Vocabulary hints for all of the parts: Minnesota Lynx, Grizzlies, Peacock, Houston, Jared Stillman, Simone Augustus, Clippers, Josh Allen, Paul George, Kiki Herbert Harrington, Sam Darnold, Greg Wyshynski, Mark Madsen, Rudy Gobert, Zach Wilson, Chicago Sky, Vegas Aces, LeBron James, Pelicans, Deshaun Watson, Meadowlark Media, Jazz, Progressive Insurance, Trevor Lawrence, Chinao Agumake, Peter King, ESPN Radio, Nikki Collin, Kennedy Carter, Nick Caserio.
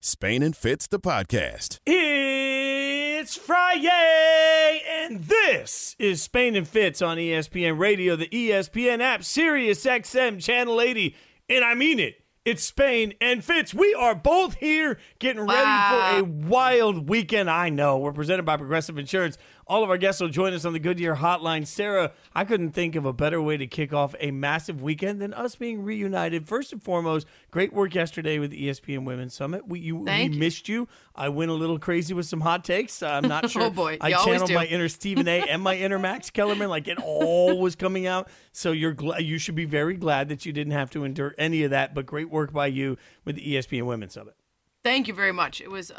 Spain and Fitz, the podcast. It's Friday, and this is Spain and Fitz on ESPN Radio, the ESPN app, SiriusXM, Channel 80, and I mean it. It's Spain and Fitz. We are both here getting ready for a wild weekend. I know. We're presented by Progressive Insurance. All of our guests will join us on the Goodyear hotline. Sarah, I couldn't think of a better way to kick off a massive weekend than us being reunited. First and foremost, great work yesterday with the ESPN Women's Summit. We missed you. I went a little crazy with some hot takes. I'm not sure. Oh, boy. I channeled my inner Stephen A. and my inner Max Kellerman. Like, it all was coming out. So you should be very glad that you didn't have to endure any of that. But great work by you with the ESPN Women's Summit. Thank you very much. It was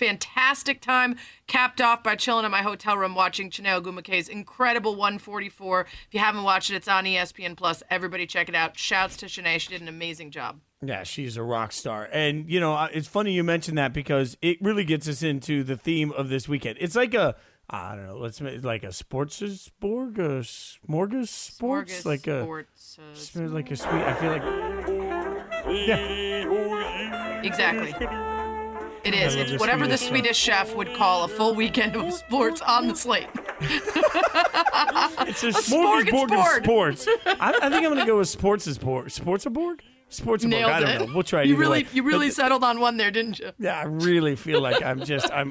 fantastic time, capped off by chilling in my hotel room watching Chinao Agumake's incredible 144. If you haven't watched it, it's on ESPN Plus. Everybody check it out. Shouts to Shanae. She did an amazing job. Yeah, she's a rock star. And, you know, it's funny you mentioned that because it really gets us into the theme of this weekend. It's like a, I don't know, let's make like a sportsborg, a smorgasbord, like a, sports, like a sweet, I feel like, yeah. Exactly. It is. It's whatever the Swedish chef would call a full weekend of sports on the slate. It's a smorgasbord of sports. I think I'm going to go with sports-a-borg? Sportsbook. I don't know. We'll try it. You really settled on one there, didn't you? Yeah, I really feel like I'm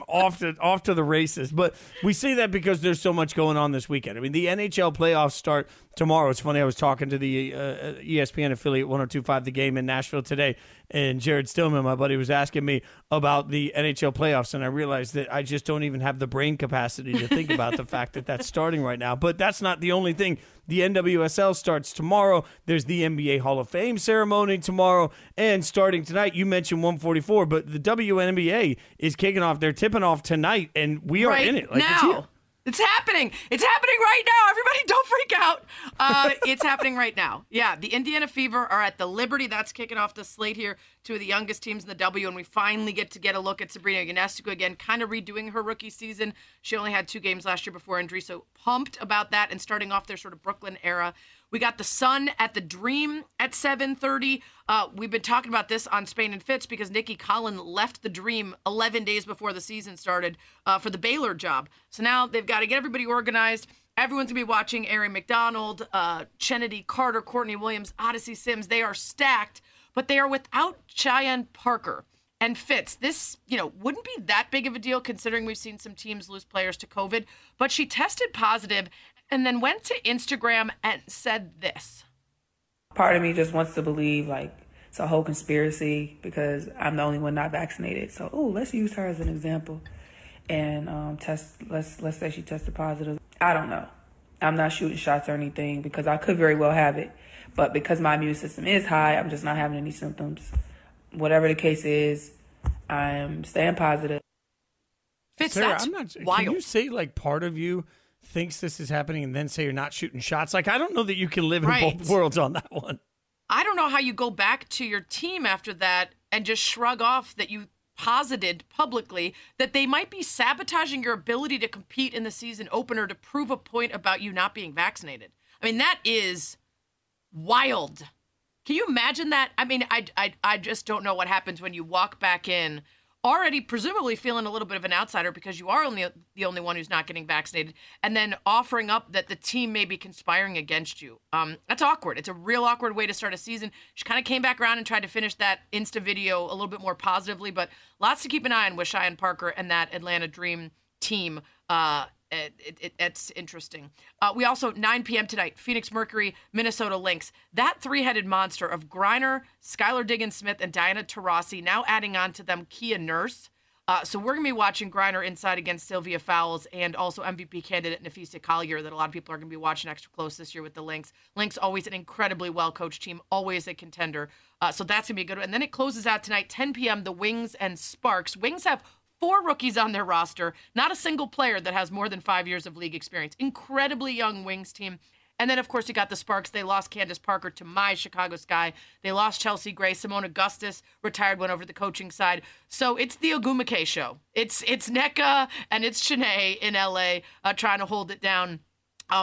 off to the races. But we say that because there's so much going on this weekend. I mean, the NHL playoffs start tomorrow. It's funny. I was talking to the ESPN affiliate 102.5 The Game in Nashville today, and Jared Stillman, my buddy, was asking me about the NHL playoffs, and I realized that I just don't even have the brain capacity to think about the fact that that's starting right now. But that's not the only thing. The NWSL starts tomorrow. There's the NBA Hall of Fame ceremony tomorrow. And starting tonight, you mentioned 144, but the WNBA is kicking off. They're tipping off tonight, and we are right in it. Like, now. It's here. It's happening. It's happening right now. Everybody, don't freak out. It's happening right now. Yeah, the Indiana Fever are at the Liberty. That's kicking off the slate here. Two of the youngest teams in the W, and we finally get a look at Sabrina Ionescu again, kind of redoing her rookie season. She only had 2 games last year before injury, so pumped about that and starting off their sort of Brooklyn era. We got the Sun at the Dream at 7:30. We've been talking about this on Spain and Fitz because Nikki Collin left the Dream 11 days before the season started for the Baylor job. So now they've got to get everybody organized. Everyone's going to be watching Aaron McDonald, Kennedy Carter, Courtney Williams, Odyssey Sims. They are stacked, but they are without Cheyenne Parker. And Fitz, this, you know, wouldn't be that big of a deal considering we've seen some teams lose players to COVID, but she tested positive and then went to Instagram and said this. Part of me just wants to believe, like, it's a whole conspiracy because I'm the only one not vaccinated. So, let's use her as an example and let's say she tested positive. I don't know. I'm not shooting shots or anything because I could very well have it. But because my immune system is high, I'm just not having any symptoms. Whatever the case is, I'm staying positive. Fitz, Sarah, that's wild. Can you say, like, part of you thinks this is happening and then say you're not shooting shots? Like, I don't know that you can live in both worlds on that one. I don't know how you go back to your team after that and just shrug off that you posited publicly that they might be sabotaging your ability to compete in the season opener to prove a point about you not being vaccinated. I mean, that is wild. Can you imagine that? I mean, I just don't know what happens when you walk back in already presumably feeling a little bit of an outsider because you are only the only one who's not getting vaccinated, and then offering up that the team may be conspiring against you. That's awkward. It's a real awkward way to start a season. She kind of came back around and tried to finish that Insta video a little bit more positively, but lots to keep an eye on with Cheyenne Parker and that Atlanta Dream team. It's interesting. We also, 9 p.m. tonight, Phoenix Mercury, Minnesota Lynx. That three-headed monster of Griner, Skylar Diggins-Smith, and Diana Taurasi, now adding on to them Kia Nurse. So we're going to be watching Griner inside against Sylvia Fowles and also MVP candidate Nafisa Collier that a lot of people are going to be watching extra close this year with the Lynx. Lynx, always an incredibly well-coached team, always a contender. So that's going to be a good one. And then it closes out tonight, 10 p.m., the Wings and Sparks. Wings have 4 rookies on their roster, not a single player that has more than 5 years of league experience. Incredibly young Wings team. And then, of course, you got the Sparks. They lost Candace Parker to my Chicago Sky. They lost Chelsea Gray. Simone Augustus, retired, went over to the coaching side. So it's the Agumake show. It's NECA and it's Shanae in L.A. Trying to hold it down.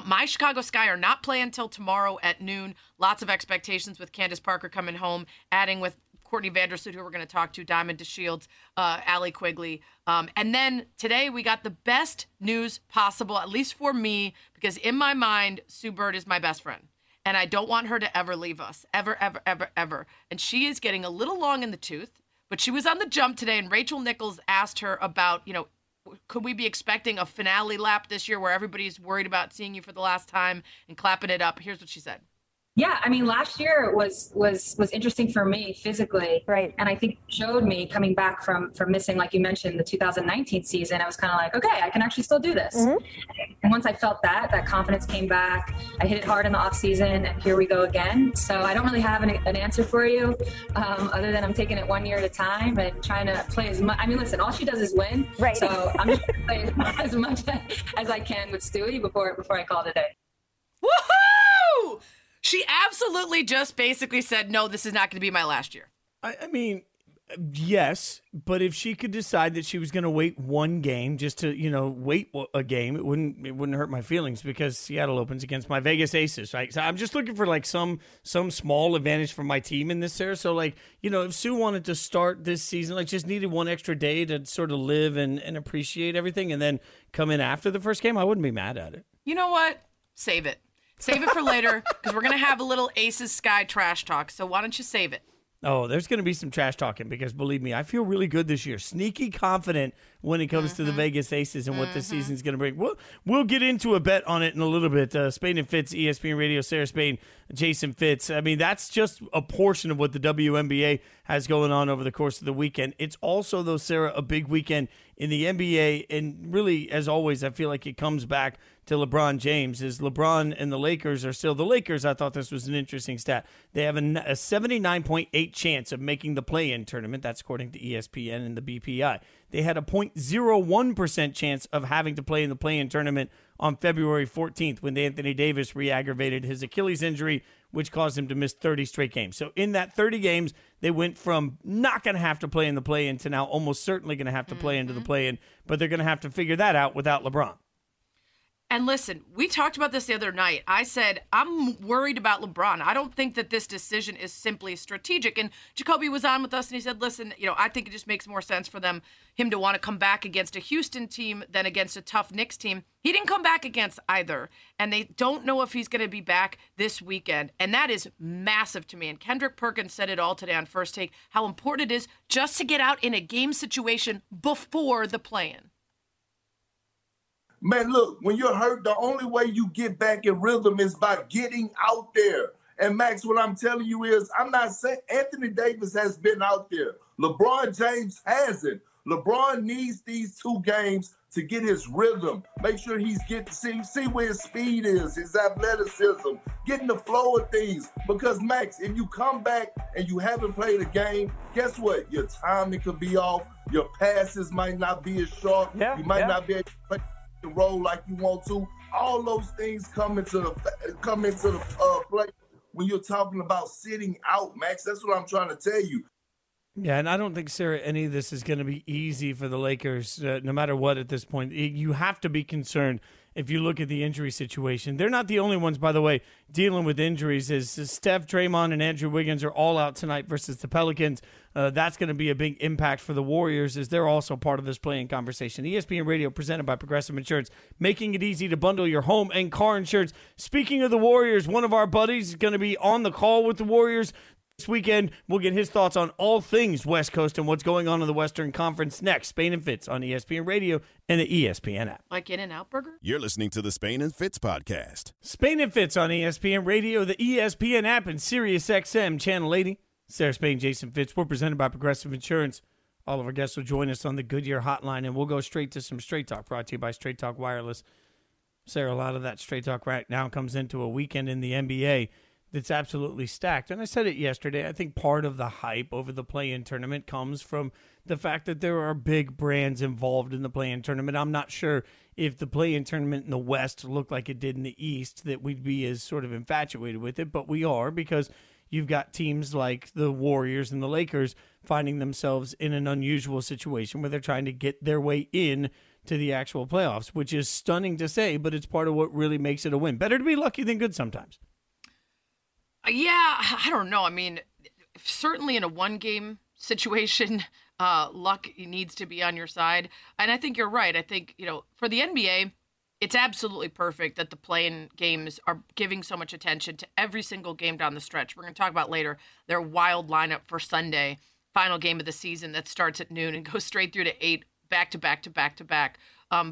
My Chicago Sky are not playing until tomorrow at noon. Lots of expectations with Candace Parker coming home, adding with Courtney Vandersloot, who we're going to talk to, Diamond DeShields, Allie Quigley. And then today we got the best news possible, at least for me, because in my mind, Sue Bird is my best friend. And I don't want her to ever leave us, ever, ever, ever, ever. And she is getting a little long in the tooth, but she was on The Jump today, and Rachel Nichols asked her about, you know, could we be expecting a finale lap this year where everybody's worried about seeing you for the last time and clapping it up? Here's what she said. Yeah, I mean, last year was interesting for me physically, right? And I think showed me coming back from missing, like you mentioned, the 2019 season. I was kind of like, okay, I can actually still do this. Mm-hmm. And once I felt that confidence came back. I hit it hard in the off season, and here we go again. So I don't really have an answer for you, other than I'm taking it one year at a time and trying to play as much. I mean, listen, all she does is win, right? So I'm just trying to play as much as I can with Stewie before I call it a day. Woohoo! She absolutely just basically said, no, this is not going to be my last year. I mean, yes, but if she could decide that she was going to wait one game just to, you know, wait a game, it wouldn't hurt my feelings because Seattle opens against my Vegas Aces, right? So I'm just looking for like some small advantage for my team in this year. So like, you know, if Sue wanted to start this season, like just needed one extra day to sort of live and appreciate everything and then come in after the first game, I wouldn't be mad at it. You know what? Save it. Save it for later, because we're going to have a little Aces Sky trash talk, so why don't you save it? Oh, there's going to be some trash talking, because believe me, I feel really good this year. Sneaky confident when it comes to the Vegas Aces and what this season's going to bring. We'll get into a bet on it in a little bit. Spain and Fitz, ESPN Radio, Sarah Spain, Jason Fitz. I mean, that's just a portion of what the WNBA has going on over the course of the weekend. It's also, though, Sarah, a big weekend in the NBA, and really, as always, I feel like it comes back to LeBron James. Is LeBron and the Lakers are still the Lakers. I thought this was an interesting stat. They have a 79.8% chance of making the play-in tournament. That's according to ESPN and the BPI. They had a 0.01% chance of having to play in the play-in tournament on February 14th when Anthony Davis re-aggravated his Achilles injury, which caused him to miss 30 straight games. So in that 30 games, they went from not going to have to play in the play-in to now almost certainly going to have to play into the play-in, but they're going to have to figure that out without LeBron. And listen, we talked about this the other night. I said, I'm worried about LeBron. I don't think that this decision is simply strategic. And Jacoby was on with us and he said, listen, you know, I think it just makes more sense for him to want to come back against a Houston team than against a tough Knicks team. He didn't come back against either. And they don't know if he's going to be back this weekend. And that is massive to me. And Kendrick Perkins said it all today on First Take, how important it is just to get out in a game situation before the play-in. Man, look, when you're hurt, the only way you get back in rhythm is by getting out there. And, Max, what I'm telling you is I'm not saying Anthony Davis has been out there. LeBron James hasn't. LeBron needs these two games to get his rhythm. Make sure he's getting see where his speed is, his athleticism, getting the flow of things. Because, Max, if you come back and you haven't played a game, guess what? Your timing could be off. Your passes might not be as sharp. Yeah, you might not be able to play the role like you want to. All those things come into the play when you're talking about sitting out, Max. That's what I'm trying to tell you. Yeah, and I don't think, Sarah, any of this is going to be easy for the Lakers, no matter what at this point. You have to be concerned if you look at the injury situation. They're not the only ones, by the way, dealing with injuries. As Steph, Draymond, and Andrew Wiggins are all out tonight versus the Pelicans. That's going to be a big impact for the Warriors as they're also part of this play-in conversation. ESPN Radio presented by Progressive Insurance, making it easy to bundle your home and car insurance. Speaking of the Warriors, one of our buddies is going to be on the call with the Warriors this weekend. We'll get his thoughts on all things West Coast and what's going on in the Western Conference next. Spain and Fitz on ESPN Radio and the ESPN app. Like In-N-Out Burger? You're listening to the Spain and Fitz podcast. Spain and Fitz on ESPN Radio, the ESPN app, and SiriusXM Channel 80. Sarah Spain, Jason Fitz. We're presented by Progressive Insurance. All of our guests will join us on the Goodyear hotline, and we'll go straight to some Straight Talk, brought to you by Straight Talk Wireless. Sarah, a lot of that Straight Talk right now comes into a weekend in the NBA that's absolutely stacked. And I said it yesterday, I think part of the hype over the play-in tournament comes from the fact that there are big brands involved in the play-in tournament. I'm not sure if the play-in tournament in the West looked like it did in the East that we'd be as sort of infatuated with it, but we are, because you've got teams like the Warriors and the Lakers finding themselves in an unusual situation where they're trying to get their way in to the actual playoffs, which is stunning to say, but it's part of what really makes it a win. Better to be lucky than good sometimes. Yeah, I don't know. I mean, certainly in a one-game situation, luck needs to be on your side. And I think you're right. I think, you know, for the NBA, it's absolutely perfect that the play-in games are giving so much attention to every single game down the stretch. We're going to talk about later their wild lineup for Sunday, final game of the season that starts at noon and goes straight through to 8, back to back to back to back.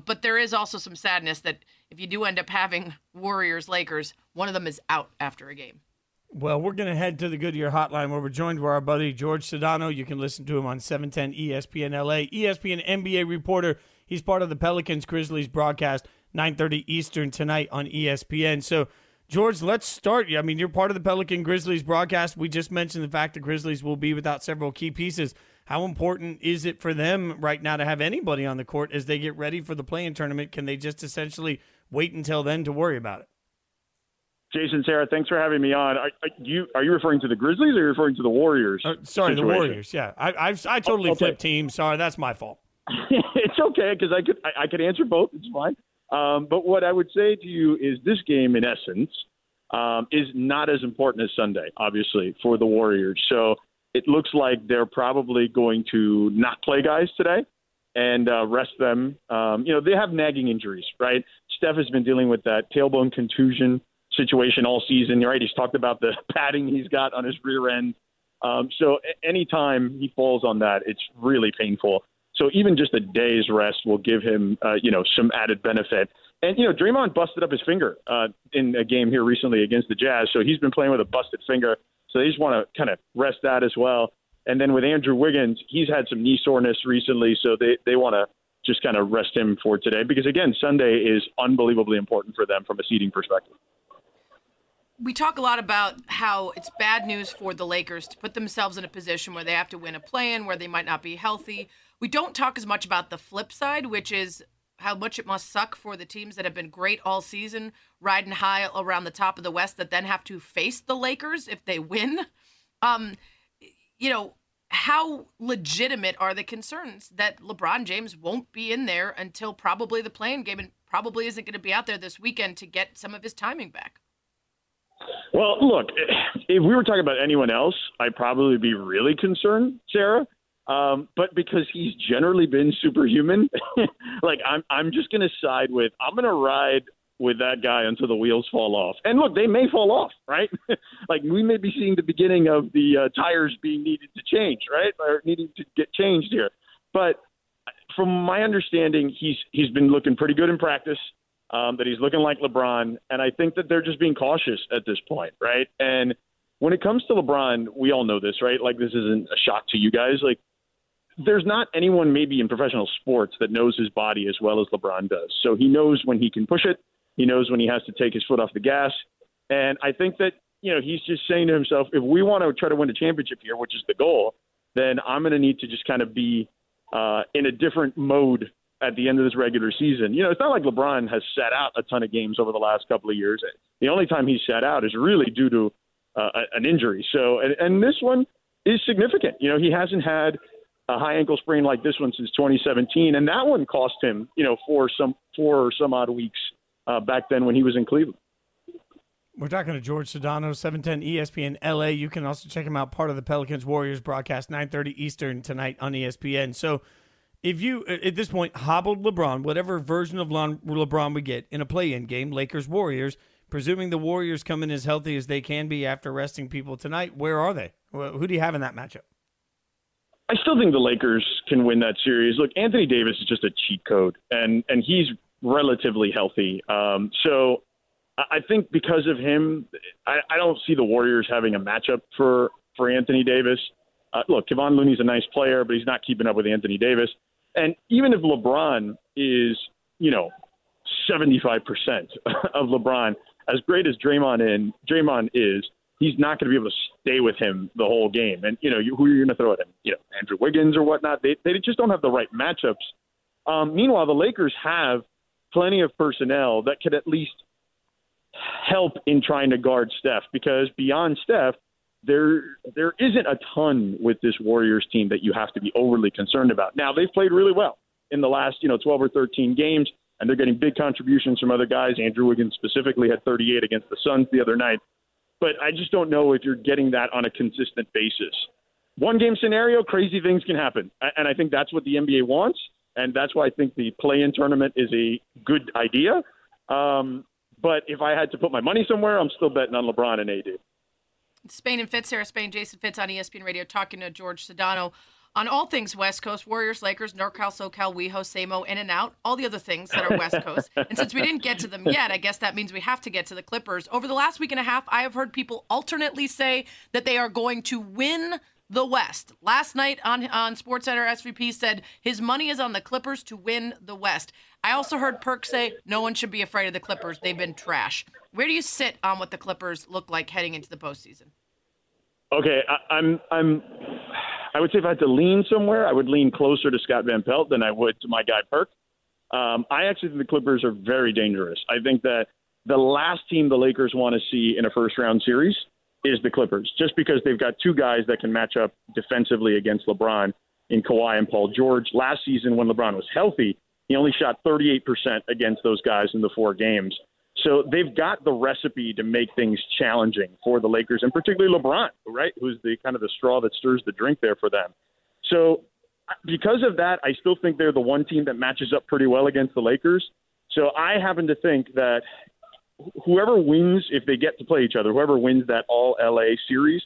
But there is also some sadness that if you do end up having Warriors, Lakers, one of them is out after a game. Well, we're going to head to the Goodyear hotline where we're joined by our buddy George Sedano. You can listen to him on 710 ESPN LA, ESPN NBA reporter. He's part of the Pelicans Grizzlies broadcast, 9:30 Eastern tonight on ESPN. So, George, let's start. I mean, you're part of the Pelican Grizzlies broadcast. We just mentioned the fact the Grizzlies will be without several key pieces. How important is it for them right now to have anybody on the court as they get ready for the play-in tournament? Can they just essentially wait until then to worry about it? Jason, Sarah, thanks for having me on. Are you referring to the Grizzlies or are you referring to the Warriors? Sorry, the Warriors, yeah. I totally flipped teams. Sorry, that's my fault. It's okay because I could answer both. It's fine. But what I would say to you is this game, in essence, is not as important as Sunday, obviously, for the Warriors. So it looks like they're probably going to not play guys today and rest them. They have nagging injuries, right? Steph has been dealing with that tailbone contusion situation all season, right? He's talked about the padding he's got on his rear end. So anytime he falls on that, it's really painful. So even just a day's rest will give him, some added benefit. And, Draymond busted up his finger in a game here recently against the Jazz. So he's been playing with a busted finger. So they just want to kind of rest that as well. And then with Andrew Wiggins, he's had some knee soreness recently. So they want to just kind of rest him for today. Because, again, Sunday is unbelievably important for them from a seeding perspective. We talk a lot about how it's bad news for the Lakers to put themselves in a position where they have to win a play-in, where they might not be healthy. We don't talk as much about the flip side, which is how much it must suck for the teams that have been great all season, riding high around the top of the West, that then have to face the Lakers if they win. How legitimate are the concerns that LeBron James won't be in there until probably the play-in game and probably isn't going to be out there this weekend to get some of his timing back? Well, look, if we were talking about anyone else, I'd probably be really concerned, Sarah. But because he's generally been superhuman, like I'm just going to side with, I'm going to ride with that guy until the wheels fall off. And look, they may fall off, right? Like we may be seeing the beginning of the tires being needed to change, right? Or needing to get changed here. But from my understanding, he's been looking pretty good in practice. That he's looking like LeBron, and I think that they're just being cautious at this point, right? And when it comes to LeBron, we all know this, right? Like, this isn't a shock to you guys. Like, there's not anyone maybe in professional sports that knows his body as well as LeBron does. So he knows when he can push it. He knows when he has to take his foot off the gas. And I think that, he's just saying to himself, if we want to try to win a championship here, which is the goal, then I'm going to need to just kind of be in a different mode at the end of this regular season. It's not like LeBron has sat out a ton of games over the last couple of years. The only time he's sat out is really due to an injury. So, and this one is significant. He hasn't had a high ankle sprain like this one since 2017. And that one cost him, for some 4 or some odd weeks back then when he was in Cleveland. We're talking to George Sedano, 710 ESPN LA. You can also check him out, part of the Pelicans Warriors broadcast, 9:30 Eastern tonight on ESPN. So, if you, at this point, hobbled LeBron, whatever version of LeBron we get in a play-in game, Lakers-Warriors, presuming the Warriors come in as healthy as they can be after resting people tonight, where are they? Who do you have in that matchup? I still think the Lakers can win that series. Look, Anthony Davis is just a cheat code, and he's relatively healthy. So I think because of him, I don't see the Warriors having a matchup for Anthony Davis. Look, Kevon Looney's a nice player, but he's not keeping up with Anthony Davis. And even if LeBron is, 75% of LeBron, as great as Draymond is, he's not going to be able to stay with him the whole game. And, who are you going to throw at him? Andrew Wiggins or whatnot. They just don't have the right matchups. Meanwhile, the Lakers have plenty of personnel that could at least help in trying to guard Steph, because beyond Steph, there isn't a ton with this Warriors team that you have to be overly concerned about. Now, they've played really well in the last, 12 or 13 games, and they're getting big contributions from other guys. Andrew Wiggins specifically had 38 against the Suns the other night. but I just don't know if you're getting that on a consistent basis. One game scenario, crazy things can happen. And I think that's what the NBA wants. And that's why I think the play-in tournament is a good idea. But if I had to put my money somewhere, I'm still betting on LeBron and AD. Spain and Fitz, Sarah Spain, Jason Fitz on ESPN Radio, talking to George Sedano on all things West Coast, Warriors, Lakers, NorCal, SoCal, WeHo, SAMO, in and out, all the other things that are West Coast. And since we didn't get to them yet, I guess that means we have to get to the Clippers. Over the last week and a half, I have heard people alternately say that they are going to win the West. Last night on SportsCenter, SVP said his money is on the Clippers to win the West. I also heard Perk say no one should be afraid of the Clippers. They've been trash. Where do you sit on what the Clippers look like heading into the postseason? Okay, I would say if I had to lean somewhere, I would lean closer to Scott Van Pelt than I would to my guy Perk. I actually think the Clippers are very dangerous. I think that the last team the Lakers want to see in a first-round series is the Clippers, just because they've got two guys that can match up defensively against LeBron in Kawhi and Paul George. Last season when LeBron was healthy, he only shot 38% against those guys in the four games. So they've got the recipe to make things challenging for the Lakers, and particularly LeBron, right, who's the kind of the straw that stirs the drink there for them. So because of that, I still think they're the one team that matches up pretty well against the Lakers. So I happen to think that whoever wins, if they get to play each other, whoever wins that all-LA series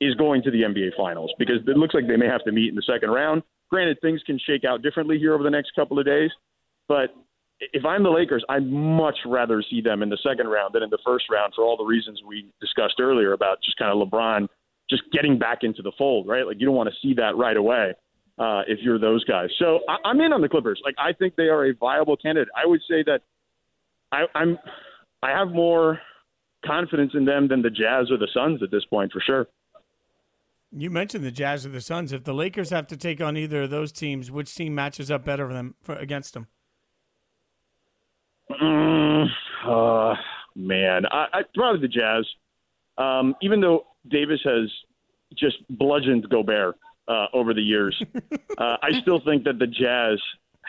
is going to the NBA Finals, because it looks like they may have to meet in the second round. Granted, things can shake out differently here over the next couple of days, but if I'm the Lakers, I'd much rather see them in the second round than in the first round for all the reasons we discussed earlier about just kind of LeBron just getting back into the fold, right? Like, you don't want to see that right away if you're those guys. So I'm in on the Clippers. Like, I think they are a viable candidate. I would say that I have more confidence in them than the Jazz or the Suns at this point, for sure. You mentioned the Jazz or the Suns. If the Lakers have to take on either of those teams, which team matches up better against them? Probably the Jazz. Even though Davis has just bludgeoned Gobert over the years, I still think that the Jazz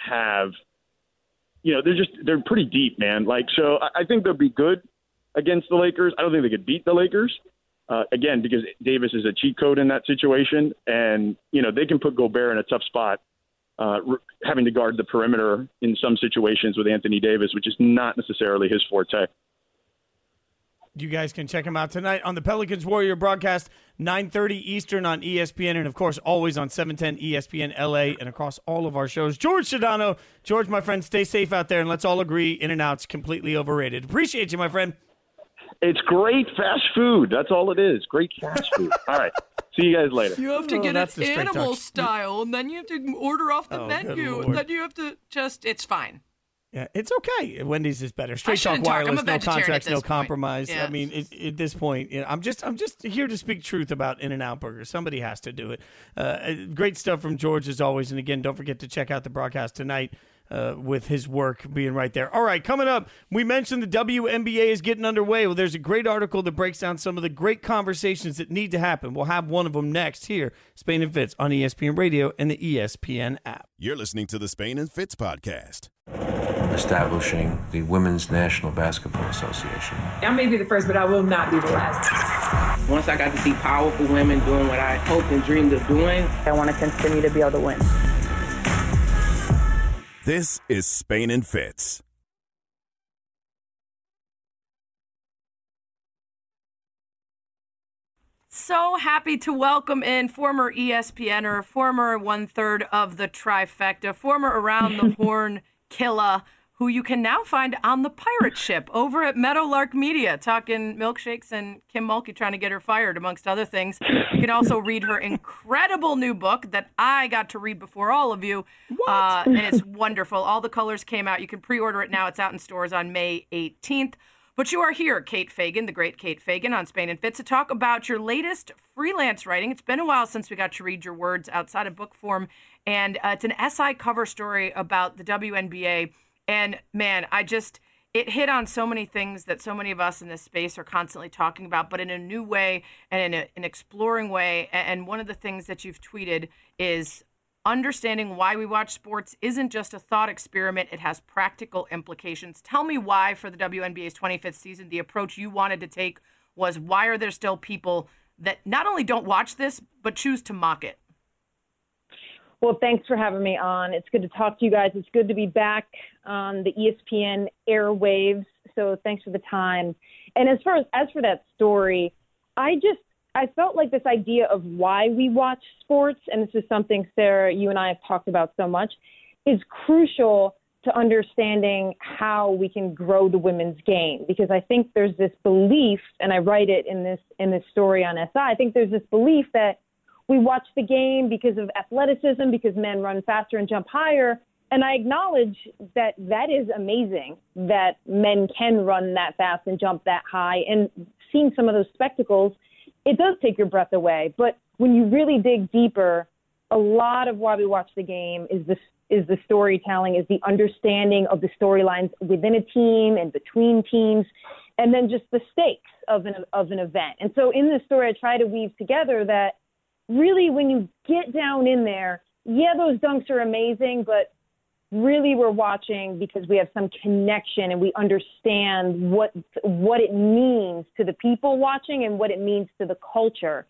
have, you know, they're pretty deep, man. Like, so I think they'll be good against the Lakers. I don't think they could beat the Lakers again, because Davis is a cheat code in that situation, and you know they can put Gobert in a tough spot. Having to guard the perimeter in some situations with Anthony Davis, which is not necessarily his forte. You guys can check him out tonight on the Pelicans Warrior broadcast, 9:30 Eastern on ESPN, and of course always on 710 ESPN LA and across all of our shows. George Sedano, George, my friend, stay safe out there, and let's all agree In and Out's completely overrated. Appreciate you, my friend. It's great fast food. That's all it is. Great fast food. All right. See you guys later. You have to get it animal style, and then you have to order off the menu, and then you have to it's fine. Yeah, it's okay. Wendy's is better. Straight Talk Wireless, no contracts, no compromise. Yeah. I mean, at this point, you know, I'm just here to speak truth about In-N-Out Burger. Somebody has to do it. Great stuff from George as always. And again, don't forget to check out the broadcast tonight. With his work being right there. All right, coming up, we mentioned the WNBA is getting underway. Well, there's a great article that breaks down some of the great conversations that need to happen. We'll have one of them next here, Spain and Fitz on ESPN Radio and the ESPN app. You're listening to the Spain and Fitz podcast. Establishing the Women's National Basketball Association. I may be the first, but I will not be the last. Once I got to see powerful women doing what I hoped and dreamed of doing, I want to continue to be able to win. This is Spain and Fitz. So happy to welcome in former ESPNer, former one-third of the trifecta, former Around the Horn killer, who you can now find on the pirate ship over at Meadowlark Media, talking milkshakes and Kim Mulkey trying to get her fired, amongst other things. You can also read her incredible new book that I got to read before all of you. What? And it's wonderful. All the colors came out. You can pre-order it now. It's out in stores on May 18th. But you are here, Kate Fagan, the great Kate Fagan, on Spain and Fitz, to talk about your latest freelance writing. It's been a while since we got to read your words outside of book form. And it's an SI cover story about the WNBA. And, man, it hit on so many things that so many of us in this space are constantly talking about, but in a new way and in an exploring way. And one of the things that you've tweeted is understanding why we watch sports isn't just a thought experiment. It has practical implications. Tell me why, for the WNBA's 25th season, the approach you wanted to take was, why are there still people that not only don't watch this, but choose to mock it? Well, thanks for having me on. It's good to talk to you guys. It's good to be back on the ESPN airwaves. So thanks for the time. And as far as for that story, I felt like this idea of why we watch sports, and this is something, Sarah, you and I have talked about so much, is crucial to understanding how we can grow the women's game. Because I think there's this belief, and I write it in this story on SI, I think there's this belief that we watch the game because of athleticism, because men run faster and jump higher. And I acknowledge that that is amazing, that men can run that fast and jump that high. And seeing some of those spectacles, it does take your breath away. But when you really dig deeper, a lot of why we watch the game is the storytelling, is the understanding of the storylines within a team and between teams, and then just the stakes of an event. And so in this story, I try to weave together that really when you get down in there, yeah, those dunks are amazing, but really we're watching because we have some connection and we understand what it means to the people watching and what it means to the culture.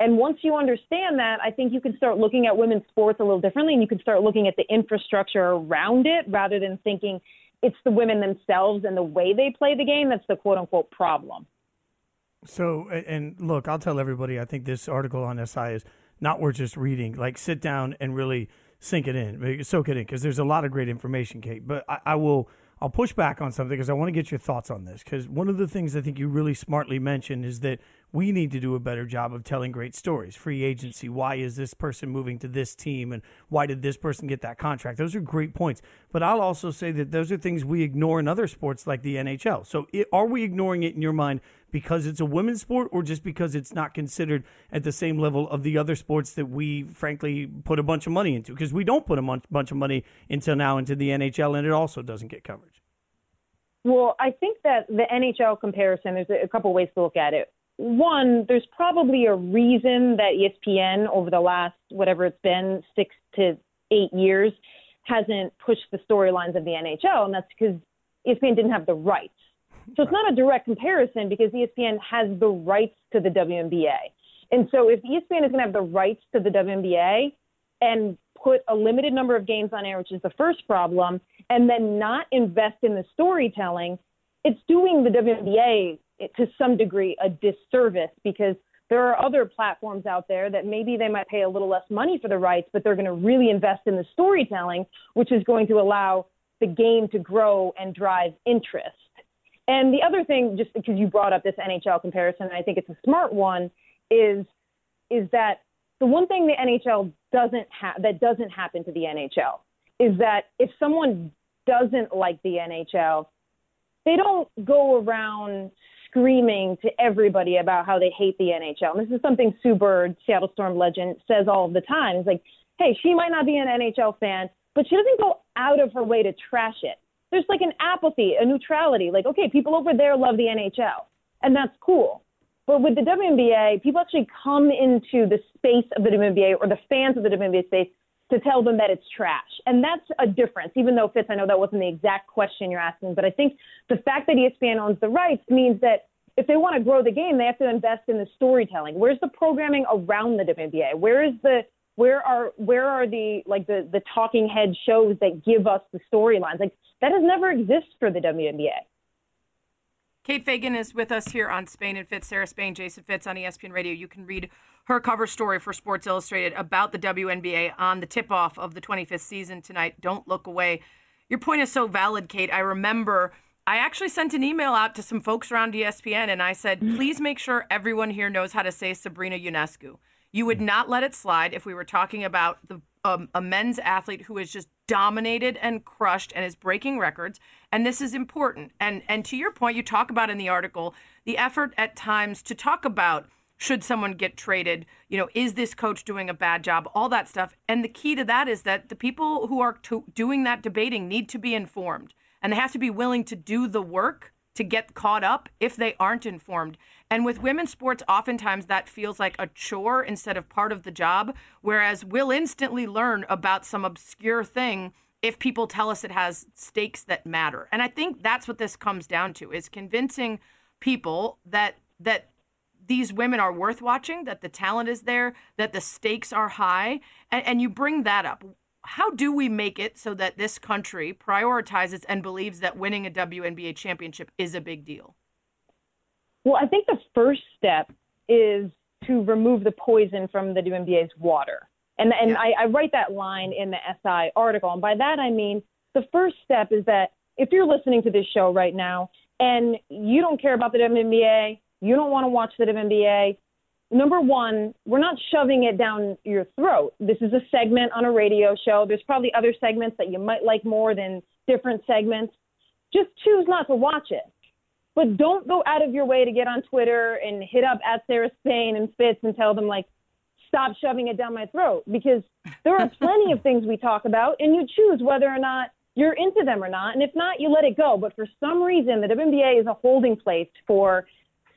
And once you understand that, I think you can start looking at women's sports a little differently, and you can start looking at the infrastructure around it rather than thinking it's the women themselves and the way they play the game that's the quote-unquote problem. So, and look, I'll tell everybody, I think this article on SI is not worth just reading. Like, sit down and really sink it in, soak it in, because there's a lot of great information, Kate. But I'll push back on something because I want to get your thoughts on this, because one of the things I think you really smartly mentioned is that we need to do a better job of telling great stories. Free agency, why is this person moving to this team, and why did this person get that contract? Those are great points. But I'll also say that those are things we ignore in other sports like the NHL. So are we ignoring it in your mind because it's a women's sport, or just because it's not considered at the same level of the other sports that we, frankly, put a bunch of money into? Because we don't put a bunch of money until now into the NHL, and it also doesn't get coverage. Well, I think that the NHL comparison, there's a couple ways to look at it. One, there's probably a reason that ESPN over the last, whatever it's been, 6 to 8 years, hasn't pushed the storylines of the NHL, and that's because ESPN didn't have the rights. So it's not a direct comparison because ESPN has the rights to the WNBA. And so if ESPN is going to have the rights to the WNBA and put a limited number of games on air, which is the first problem, and then not invest in the storytelling, it's doing the WNBA to some degree a disservice, because there are other platforms out there that maybe they might pay a little less money for the rights, but they're going to really invest in the storytelling, which is going to allow the game to grow and drive interest. And the other thing, just because you brought up this NHL comparison, and I think it's a smart one, is that the one thing the NHL doesn't happen to the NHL is that if someone doesn't like the NHL, they don't go around screaming to everybody about how they hate the NHL. And this is something Sue Bird, Seattle Storm legend, says all the time. It's like, hey, she might not be an NHL fan, but she doesn't go out of her way to trash it. There's like an apathy, a neutrality, like, okay, people over there love the NHL, and that's cool. But with the WNBA, people actually come into the space of the WNBA, or the fans of the WNBA space, to tell them that it's trash. And that's a difference, even though, Fitz, I know that wasn't the exact question you're asking, but I think the fact that ESPN owns the rights means that if they want to grow the game, they have to invest in the storytelling. Where's the programming around the WNBA? Where are the talking head shows that give us the storylines? Like, that has never existed for the WNBA. Kate Fagan is with us here on Spain and Fitz, Sarah Spain, Jason Fitz on ESPN Radio. You can read her cover story for Sports Illustrated about the WNBA on the tip-off of the 25th season tonight. Don't look away. Your point is so valid, Kate. I remember I actually sent an email out to some folks around ESPN, and I said, please make sure everyone here knows how to say Sabrina Ionescu. You would not let it slide if we were talking about a men's athlete who has just dominated and crushed and is breaking records. And this is important. And to your point, you talk about in the article, the effort at times to talk about, should someone get traded? You know, is this coach doing a bad job? All that stuff. And the key to that is that the people who are doing that debating need to be informed, and they have to be willing to do the work to get caught up if they aren't informed. And with women's sports, oftentimes that feels like a chore instead of part of the job, whereas we'll instantly learn about some obscure thing if people tell us it has stakes that matter. And I think that's what this comes down to, is convincing people that these women are worth watching, that the talent is there, that the stakes are high, and you bring that up. How do we make it so that this country prioritizes and believes that winning a WNBA championship is a big deal? Well, I think the first step is to remove the poison from the WNBA's water. And yeah. I write that line in the SI article. And by that, I mean, the first step is that if you're listening to this show right now and you don't care about the WNBA, you don't want to watch the WNBA, number one, we're not shoving it down your throat. This is a segment on a radio show. There's probably other segments that you might like more than different segments. Just choose not to watch it. But don't go out of your way to get on Twitter and hit up @SarahSpain and Fitz and tell them, like, stop shoving it down my throat, because there are plenty of things we talk about, and you choose whether or not you're into them or not. And if not, you let it go. But for some reason, the WNBA is a holding place for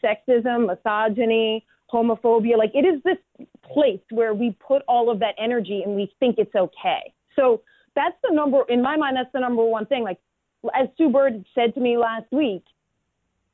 sexism, misogyny, homophobia. Like, it is this place where we put all of that energy and we think it's okay. So that's the number, in my mind, that's the number one thing. Like, as Sue Bird said to me last week,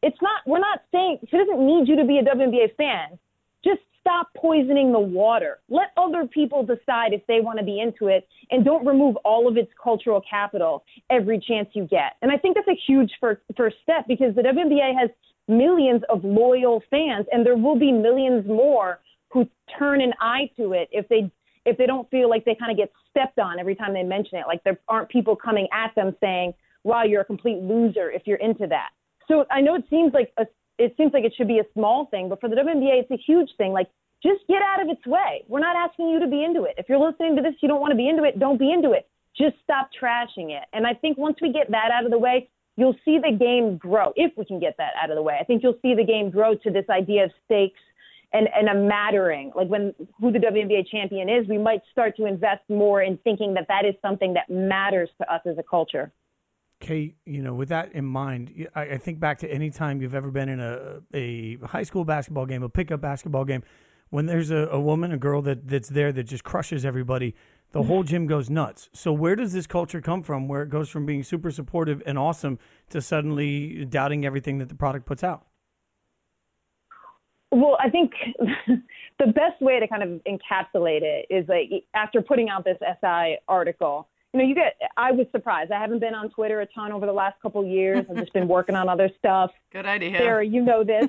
it's not, we're not saying, she doesn't need you to be a WNBA fan. Just stop poisoning the water. Let other people decide if they want to be into it, and don't remove all of its cultural capital every chance you get. And I think that's a huge first step, because the WNBA has millions of loyal fans, and there will be millions more who turn an eye to it if they don't feel like they kind of get stepped on every time they mention it. Like, there aren't people coming at them saying, wow, you're a complete loser if you're into that. So I know it seems like it should be a small thing, but for the WNBA, it's a huge thing. Like, just get out of its way. We're not asking you to be into it. If you're listening to this, you don't want to be into it, don't be into it. Just stop trashing it. And I think once we get that out of the way, you'll see the game grow. If we can get that out of the way, I think you'll see the game grow to this idea of stakes and a mattering. Like, who the WNBA champion is, we might start to invest more in thinking that that is something that matters to us as a culture. Kate, you know, with that in mind, I think back to any time you've ever been in a high school basketball game, a pickup basketball game, when there's a girl that's there that just crushes everybody, the whole gym goes nuts. So where does this culture come from, where it goes from being super supportive and awesome to suddenly doubting everything that the product puts out? Well, I think the best way to kind of encapsulate it is, like, after putting out this SI article, you know, I was surprised. I haven't been on Twitter a ton over the last couple of years. I've just been working on other stuff. Good idea. Sarah, you know this.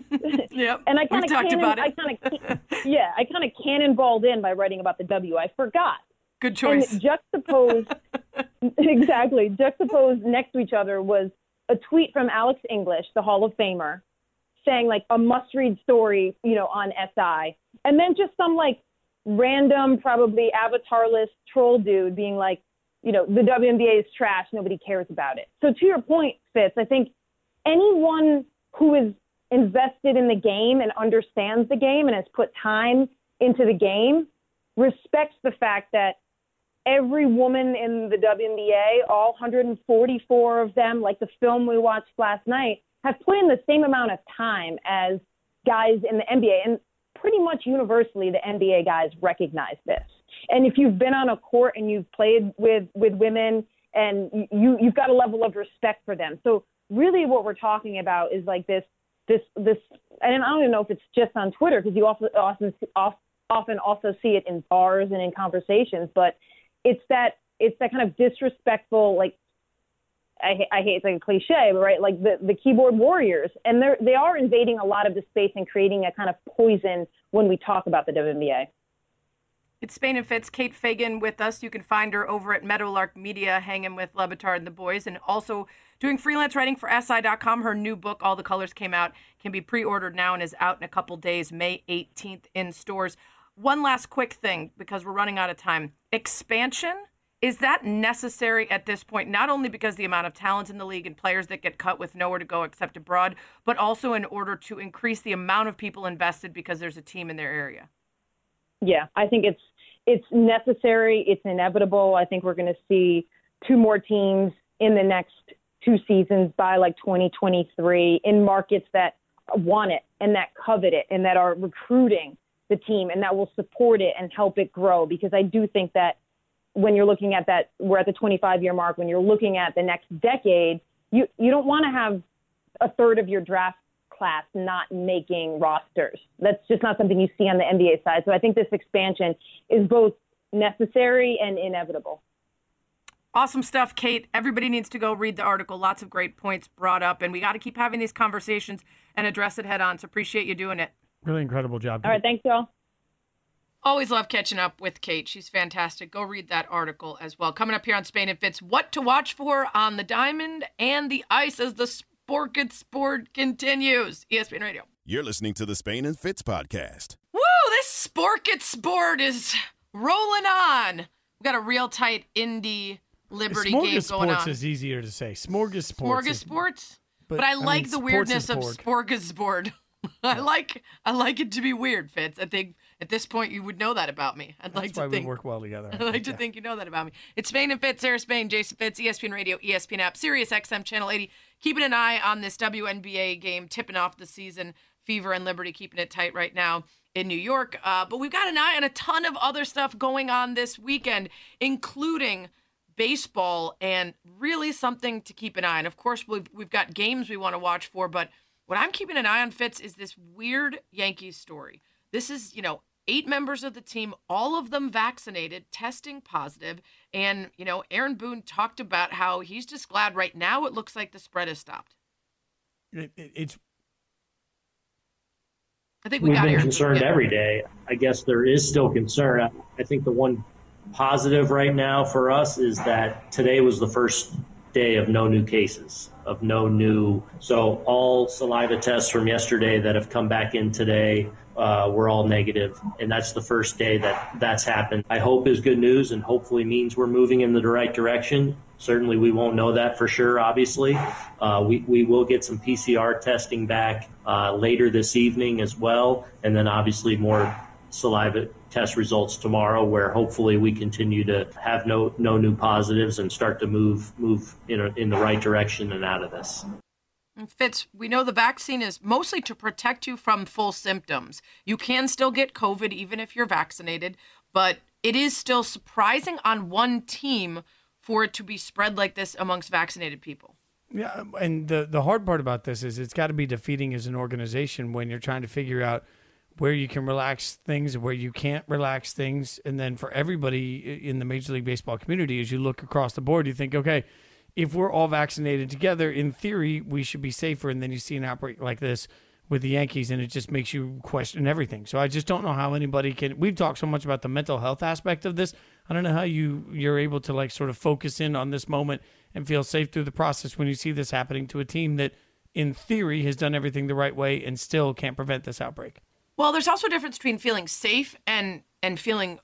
Yep. And I kind of I kind of cannonballed in by writing about the W. I forgot. Good choice. And juxtaposed next to each other was a tweet from Alex English, the Hall of Famer, saying, like, a must-read story, you know, on SI. And then just some, like, random, probably avatarless troll dude being like, you know, the WNBA is trash, nobody cares about it. So to your point, Fitz, I think anyone who is invested in the game and understands the game and has put time into the game respects the fact that every woman in the WNBA, all 144 of them, like the film we watched last night, have put in the same amount of time as guys in the NBA. And pretty much universally, the NBA guys recognize this. And if you've been on a court and you've played with women, and you've got a level of respect for them. So really what we're talking about is, like, this, and I don't even know if it's just on Twitter, because you often also see it in bars and in conversations, but it's that kind of disrespectful, like, I hate, it's like a cliche, but right, like the keyboard warriors, and they are invading a lot of the space and creating a kind of poison when we talk about the WNBA. It's Spain and Fitz. Kate Fagan with us. You can find her over at Meadowlark Media, hanging with Le Batard and the boys, and also doing freelance writing for SI.com. Her new book, All the Colors Came Out, can be pre-ordered now and is out in a couple days, May 18th in stores. One last quick thing, because we're running out of time. Expansion, is that necessary at this point? Not only because the amount of talent in the league and players that get cut with nowhere to go except abroad, but also in order to increase the amount of people invested because there's a team in their area. Yeah, I think it's necessary. It's inevitable. I think we're going to see two more teams in the next two seasons by, like, 2023 in markets that want it and that covet it and that are recruiting the team and that will support it and help it grow. Because I do think that when you're looking at that, we're at the 25-year mark. When you're looking at the next decade, you don't want to have a third of your draft class not making rosters. That's just not something you see on the NBA side. So I think this expansion is both necessary and inevitable. Awesome stuff, Kate. Everybody needs to go read the article. Lots of great points brought up, and we got to keep having these conversations and address it head on. So appreciate you doing it. Really incredible job. All right, thanks, y'all. Always love catching up with Kate. She's fantastic. Go read that article as well. Coming up here on Spain and Fitz, what to watch for on the diamond and the ice as the sport continues. ESPN Radio. You're listening to the Spain and Fitz podcast. Woo, this sport is rolling on. We've got a real tight indie Liberty game going on. Smorgasbord is easier to say. Smorgasbord? But I like the weirdness of smorgasbord. I like it to be weird, Fitz. I think at this point you would know that about me. That's why we work well together. I think you know that about me. It's Spain and Fitz, Sarah Spain, Jason Fitz, ESPN Radio, ESPN app, SiriusXM Channel 80. Keeping an eye on this WNBA game, tipping off the season. Fever and Liberty keeping it tight right now in New York. But we've got an eye on a ton of other stuff going on this weekend, including baseball, and really something to keep an eye on. Of course, we've got games we want to watch for, but what I'm keeping an eye on, Fitz, is this weird Yankees story. This is, 8 members of the team, all of them vaccinated, testing positive. And, Aaron Boone talked about how he's just glad right now it looks like the spread has stopped. We've been concerned every day. I guess there is still concern. I think the one positive right now for us is that today was the first day of no new cases. So all saliva tests from yesterday that have come back in today were all negative, and that's the first day that's happened. I hope is good news and hopefully means we're moving in the right direction. Certainly we won't know that for sure, obviously. We will get some PCR testing back later this evening as well, and then obviously more saliva test results tomorrow, where hopefully we continue to have no new positives and start to move in the right direction and out of this. And Fitz, we know the vaccine is mostly to protect you from full symptoms. You can still get COVID even if you're vaccinated, but it is still surprising on one team for it to be spread like this amongst vaccinated people. Yeah, and the hard part about this is it's got to be defeating as an organization when you're trying to figure out where you can relax things and where you can't relax things. And then for everybody in the Major League Baseball community, as you look across the board, you think, okay, if we're all vaccinated together, in theory, we should be safer. And then you see an outbreak like this with the Yankees, and it just makes you question everything. So I just don't know how anybody can – we've talked so much about the mental health aspect of this. I don't know how you're able to sort of focus in on this moment and feel safe through the process when you see this happening to a team that, in theory, has done everything the right way and still can't prevent this outbreak. Well, there's also a difference between feeling safe and feeling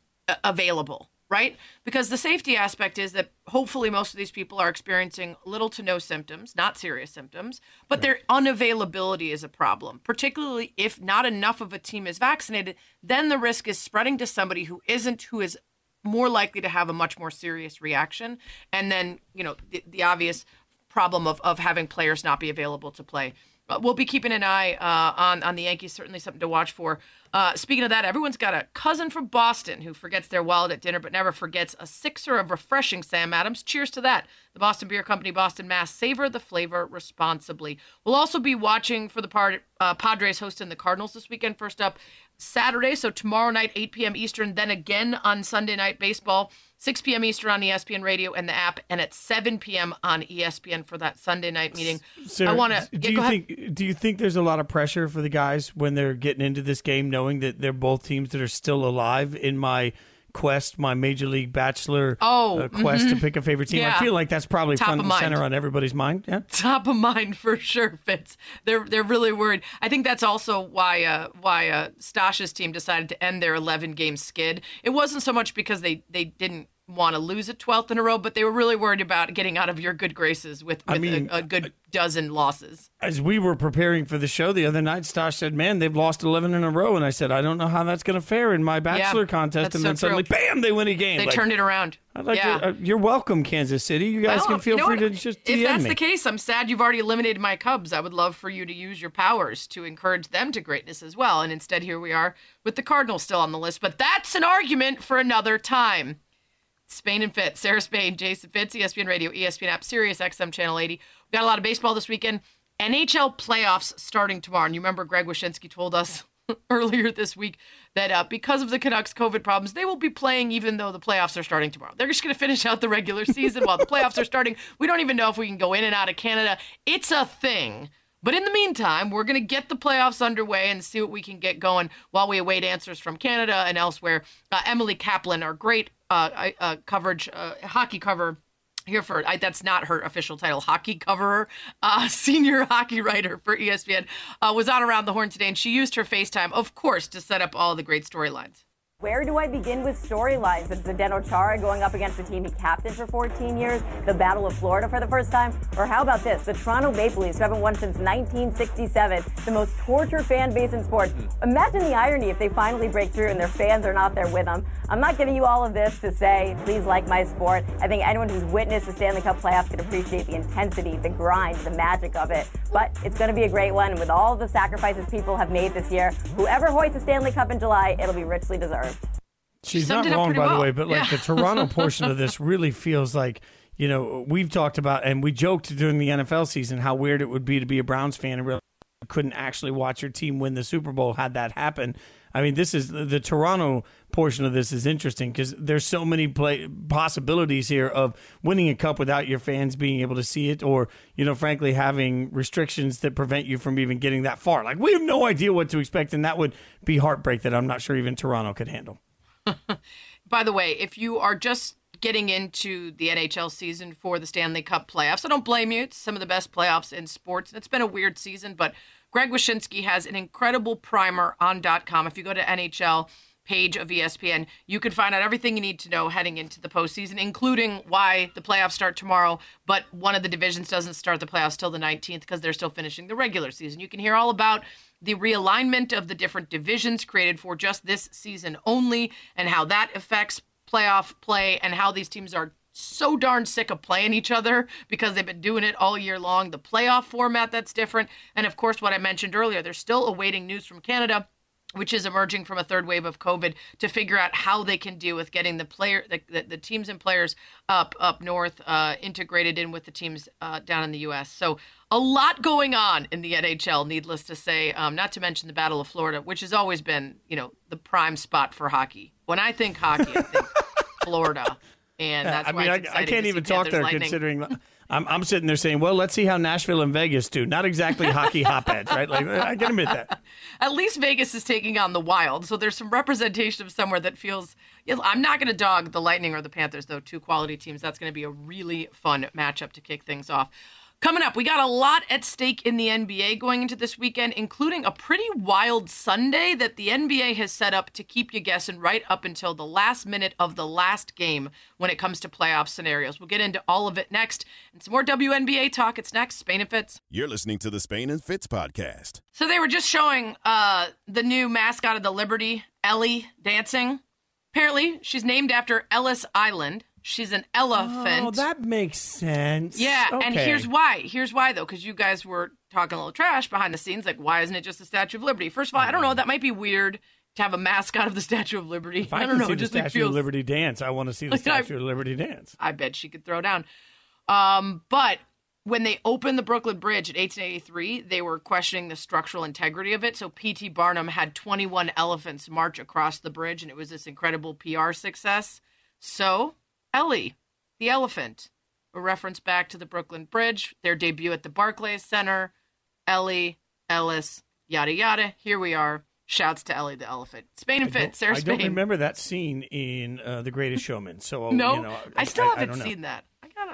available, right? Because the safety aspect is that hopefully most of these people are experiencing little to no symptoms, not serious symptoms, but right. Their unavailability is a problem, particularly if not enough of a team is vaccinated. Then the risk is spreading to somebody who is more likely to have a much more serious reaction. And then, the obvious problem of having players not be available to play. We'll be keeping an eye on the Yankees, certainly something to watch for. Speaking of that, everyone's got a cousin from Boston who forgets their wallet at dinner but never forgets a sixer of refreshing Sam Adams. Cheers to that. The Boston Beer Company, Boston, Mass. Savor the flavor responsibly. We'll also be watching for the Padres hosting the Cardinals this weekend. First up, Saturday, so tomorrow night, 8 p.m. Eastern, then again on Sunday Night Baseball, 6 p.m. Eastern on ESPN Radio and the app, and at 7 p.m. on ESPN for that Sunday night meeting. Sarah, do you think there's a lot of pressure for the guys when they're getting into this game, knowing that they're both teams that are still alive in my Major League Bachelor quest to pick a favorite team? Yeah. I feel like that's probably top front and center on everybody's mind. Yeah. Top of mind for sure, Fitz. They're really worried. I think that's also why Stosh's team decided to end their 11-game skid. It wasn't so much because they didn't want to lose a 12th in a row, but they were really worried about getting out of your good graces with a good dozen losses. As we were preparing for the show the other night, Stosh said, man, they've lost 11 in a row. And I said, I don't know how that's going to fare in my bachelor contest. And so then suddenly, bam, they win a game. They turned it around. You're welcome, Kansas City. You guys can feel free to just DM me. If that's the case, I'm sad you've already eliminated my Cubs. I would love for you to use your powers to encourage them to greatness as well. And instead, here we are with the Cardinals still on the list. But that's an argument for another time. Spain and Fitz, Sarah Spain, Jason Fitz, ESPN Radio, ESPN app, Sirius XM Channel 80. We've got a lot of baseball this weekend. NHL playoffs starting tomorrow. And you remember Greg Wyshynski told us earlier this week that because of the Canucks' COVID problems, they will be playing even though the playoffs are starting tomorrow. They're just going to finish out the regular season while the playoffs are starting. We don't even know if we can go in and out of Canada. It's a thing. But in the meantime, we're going to get the playoffs underway and see what we can get going while we await answers from Canada and elsewhere. Emily Kaplan, our great coverage, hockey cover here for, that's not her official title, hockey coverer, senior hockey writer for ESPN, was on Around the Horn today, and she used her FaceTime, of course, to set up all the great storylines. Where do I begin with storylines? It's Zdeno Chara going up against the team he captained for 14 years, the Battle of Florida for the first time, or how about this? The Toronto Maple Leafs, who haven't won since 1967, the most tortured fan base in sports. Imagine the irony if they finally break through and their fans are not there with them. I'm not giving you all of this to say, please like my sport. I think anyone who's witnessed the Stanley Cup playoffs can appreciate the intensity, the grind, the magic of it. But it's going to be a great one. With all the sacrifices people have made this year, whoever hoists the Stanley Cup in July, it'll be richly deserved. She's not wrong, by the way, but like the Toronto portion of this really feels like, you know, we've talked about and we joked during the NFL season how weird it would be to be a Browns fan and really couldn't actually watch your team win the Super Bowl had that happen. I mean, this is the Toronto portion of this is interesting because there's so many possibilities here of winning a cup without your fans being able to see it or, you know, frankly, having restrictions that prevent you from even getting that far. Like, we have no idea what to expect, and that would be heartbreak that I'm not sure even Toronto could handle. By the way, if you are just getting into the NHL season for the Stanley Cup playoffs, I don't blame you. It's some of the best playoffs in sports. It's been a weird season, but Greg Wyshynski has an incredible primer on .com. If you go to NHL page of ESPN, you can find out everything you need to know heading into the postseason, including why the playoffs start tomorrow, but one of the divisions doesn't start the playoffs till the 19th because they're still finishing the regular season. You can hear all about the realignment of the different divisions created for just this season only and how that affects playoff play and how these teams are so darn sick of playing each other because they've been doing it all year long. The playoff format that's different. And, of course, what I mentioned earlier, they're still awaiting news from Canada, which is emerging from a third wave of COVID to figure out how they can deal with getting the teams and players up north integrated in with the teams down in the U.S. So a lot going on in the NHL, needless to say, not to mention the Battle of Florida, which has always been, you know, the prime spot for hockey. When I think hockey, I think Florida. And that's why it's exciting. I can't even talk there considering I'm sitting there saying, well, let's see how Nashville and Vegas do. Not exactly hockey hotbeds, right? Like, I can admit that. At least Vegas is taking on the Wild. So there's some representation of somewhere that feels, you know, I'm not going to dog the Lightning or the Panthers, though, two quality teams. That's going to be a really fun matchup to kick things off. Coming up, we got a lot at stake in the NBA going into this weekend, including a pretty wild Sunday that the NBA has set up to keep you guessing right up until the last minute of the last game when it comes to playoff scenarios. We'll get into all of it next. And some more WNBA talk. It's next. Spain and Fitz. You're listening to the Spain and Fitz podcast. So they were just showing the new mascot of the Liberty, Ellie, dancing. Apparently, she's named after Ellis Island. She's an elephant. Oh, that makes sense. Yeah, okay. And here's why. Here's why, though, because you guys were talking a little trash behind the scenes, like, why isn't it just the Statue of Liberty? First of all, I don't know. That might be weird to have a mascot of the Statue of Liberty. If I don't know. Just the Statue of Liberty dance. I want to see the Statue of Liberty dance. I bet she could throw down. But when they opened the Brooklyn Bridge in 1883, they were questioning the structural integrity of it. So P.T. Barnum had 21 elephants march across the bridge, and it was this incredible PR success. So Ellie, the elephant, a reference back to the Brooklyn Bridge, their debut at the Barclays Center. Ellie, Ellis, yada, yada. Here we are. Shouts to Ellie the elephant. Spain and Fitz, Sarah Spain. I don't remember that scene in The Greatest Showman. So no, you know, I still haven't seen that.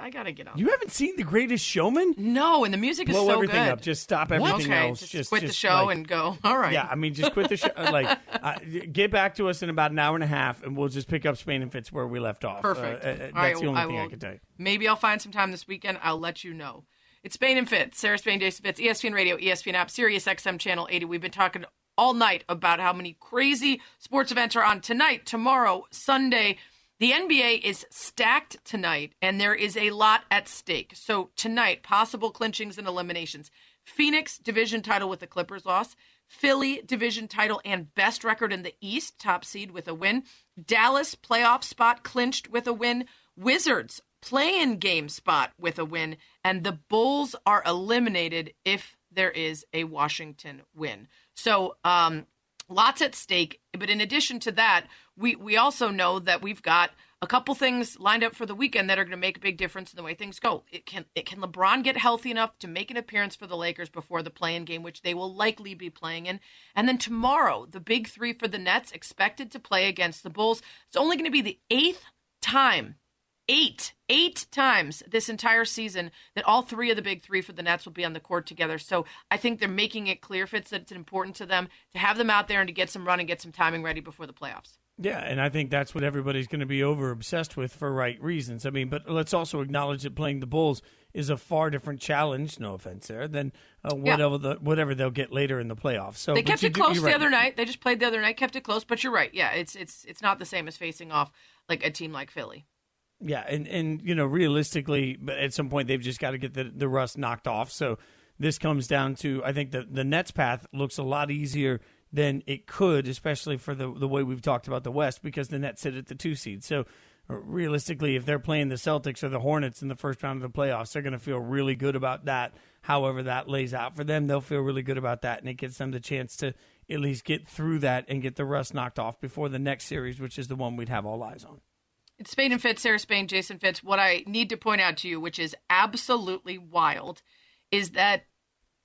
I gotta get on. You haven't seen The Greatest Showman? No, and the music is so good. Blow everything up. Just stop everything else. Just quit the show and go. All right. Yeah, I mean, just quit the show. Like, get back to us in about an hour and a half, and we'll just pick up Spain and Fitz where we left off. Perfect. That's the only thing I could tell you. Maybe I'll find some time this weekend. I'll let you know. It's Spain and Fitz. Sarah Spain, Jason Fitz, ESPN Radio, ESPN app, SiriusXM Channel 80. We've been talking all night about how many crazy sports events are on tonight, tomorrow, Sunday. The NBA is stacked tonight, and there is a lot at stake. So tonight, possible clinchings and eliminations. Phoenix, division title with the Clippers loss. Philly, division title and best record in the East, top seed with a win. Dallas, playoff spot clinched with a win. Wizards, play-in game spot with a win, and the Bulls are eliminated if there is a Washington win. So lots at stake. But in addition to that, we also know that we've got a couple things lined up for the weekend that are going to make a big difference in the way things go. Can LeBron get healthy enough to make an appearance for the Lakers before the play-in game, which they will likely be playing in? And then tomorrow, the big three for the Nets expected to play against the Bulls. It's only going to be the eighth time this entire season that all three of the big three for the Nets will be on the court together. So I think they're making it clear, Fitz, that it's important to them to have them out there and to get some run and get some timing ready before the playoffs. Yeah, and I think that's what everybody's going to be over-obsessed with for right reasons. I mean, but let's also acknowledge that playing the Bulls is a far different challenge, no offense there, than whatever they'll get later in the playoffs. So they kept it close the other night. They just played the other night, kept it close, but you're right. Yeah, it's not the same as facing off like a team like Philly. Yeah, and you know, realistically, but at some point they've just got to get the rust knocked off. So this comes down to, I think the Nets path looks a lot easier than it could, especially for the way we've talked about the West, because the Nets sit at the 2 seed. So realistically, if they're playing the Celtics or the Hornets in the first round of the playoffs, they're going to feel really good about that. However that lays out for them, they'll feel really good about that, and it gives them the chance to at least get through that and get the rust knocked off before the next series, which is the one we'd have all eyes on. It's Spain and Fitz, Sarah Spain, Jason Fitz. What I need to point out to you, which is absolutely wild, is that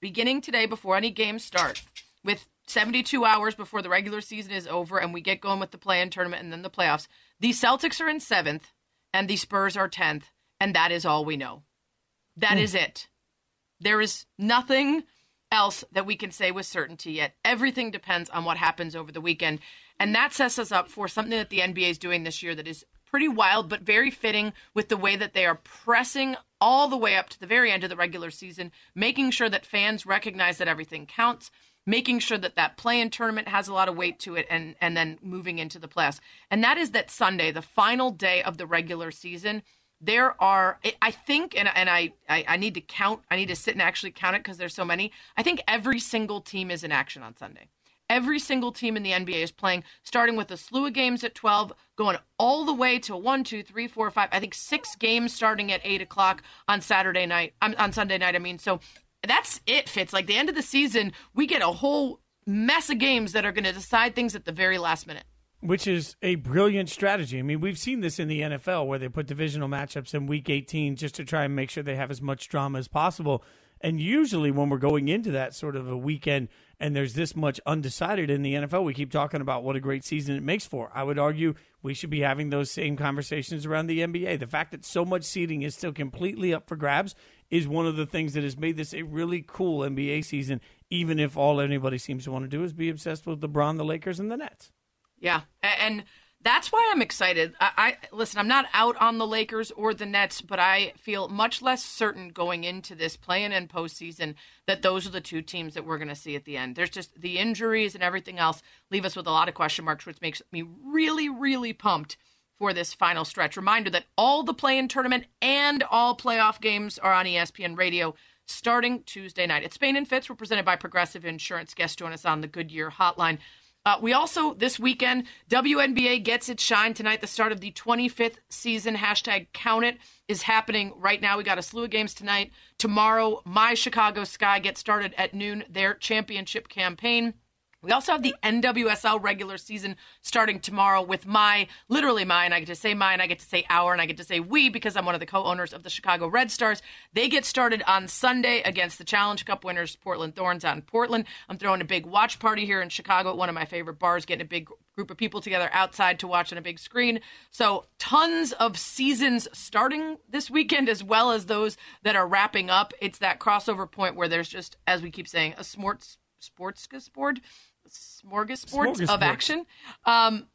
beginning today, before any games start, with 72 hours before the regular season is over and we get going with the play-in tournament and then the playoffs, the Celtics are in 7th and the Spurs are 10th, and that is all we know. That is it. There is nothing else that we can say with certainty yet. Everything depends on what happens over the weekend, and that sets us up for something that the NBA is doing this year that is pretty wild but very fitting with the way that they are pressing all the way up to the very end of the regular season, making sure that fans recognize that everything counts, making sure that play-in tournament has a lot of weight to it, and then moving into the playoffs. And that is that Sunday, the final day of the regular season, there are, I think, and I need to count, I need to sit and actually count it because there's so many, I think every single team is in action on Sunday. Every single team in the NBA is playing, starting with a slew of games at 12, going all the way to 1, 2, 3, 4, 5, I think 6 games starting at 8 o'clock on Saturday night, on Sunday night, I mean, so that's it, Fitz. Like, the end of the season, we get a whole mess of games that are going to decide things at the very last minute. Which is a brilliant strategy. I mean, we've seen this in the NFL where they put divisional matchups in Week 18 just to try and make sure they have as much drama as possible. And usually when we're going into that sort of a weekend and there's this much undecided in the NFL, we keep talking about what a great season it makes for. I would argue we should be having those same conversations around the NBA. The fact that so much seeding is still completely up for grabs is one of the things that has made this a really cool NBA season, even if all anybody seems to want to do is be obsessed with LeBron, the Lakers, and the Nets. Yeah, and that's why I'm excited. Listen, I'm not out on the Lakers or the Nets, but I feel much less certain going into this play-in and postseason that those are the two teams that we're going to see at the end. There's just the injuries and everything else leave us with a lot of question marks, which makes me really, really pumped for this final stretch. Reminder that all the play-in tournament and all playoff games are on ESPN Radio starting Tuesday night. It's Spain and Fitz. We're presented by Progressive Insurance. Guests join us on the Goodyear Hotline. We also, this weekend, WNBA gets its shine tonight. The start of the 25th season, #CountIt, is happening right now. We got a slew of games tonight. Tomorrow, my Chicago Sky gets started at noon, their championship campaign. We also have the NWSL regular season starting tomorrow with literally mine. I get to say mine, I get to say our, and I get to say we because I'm one of the co-owners of the Chicago Red Stars. They get started on Sunday against the Challenge Cup winners, Portland Thorns on Portland. I'm throwing a big watch party here in Chicago at one of my favorite bars, getting a big group of people together outside to watch on a big screen. So tons of seasons starting this weekend as well as those that are wrapping up. It's that crossover point where there's just, as we keep saying, a smorgasbord of action.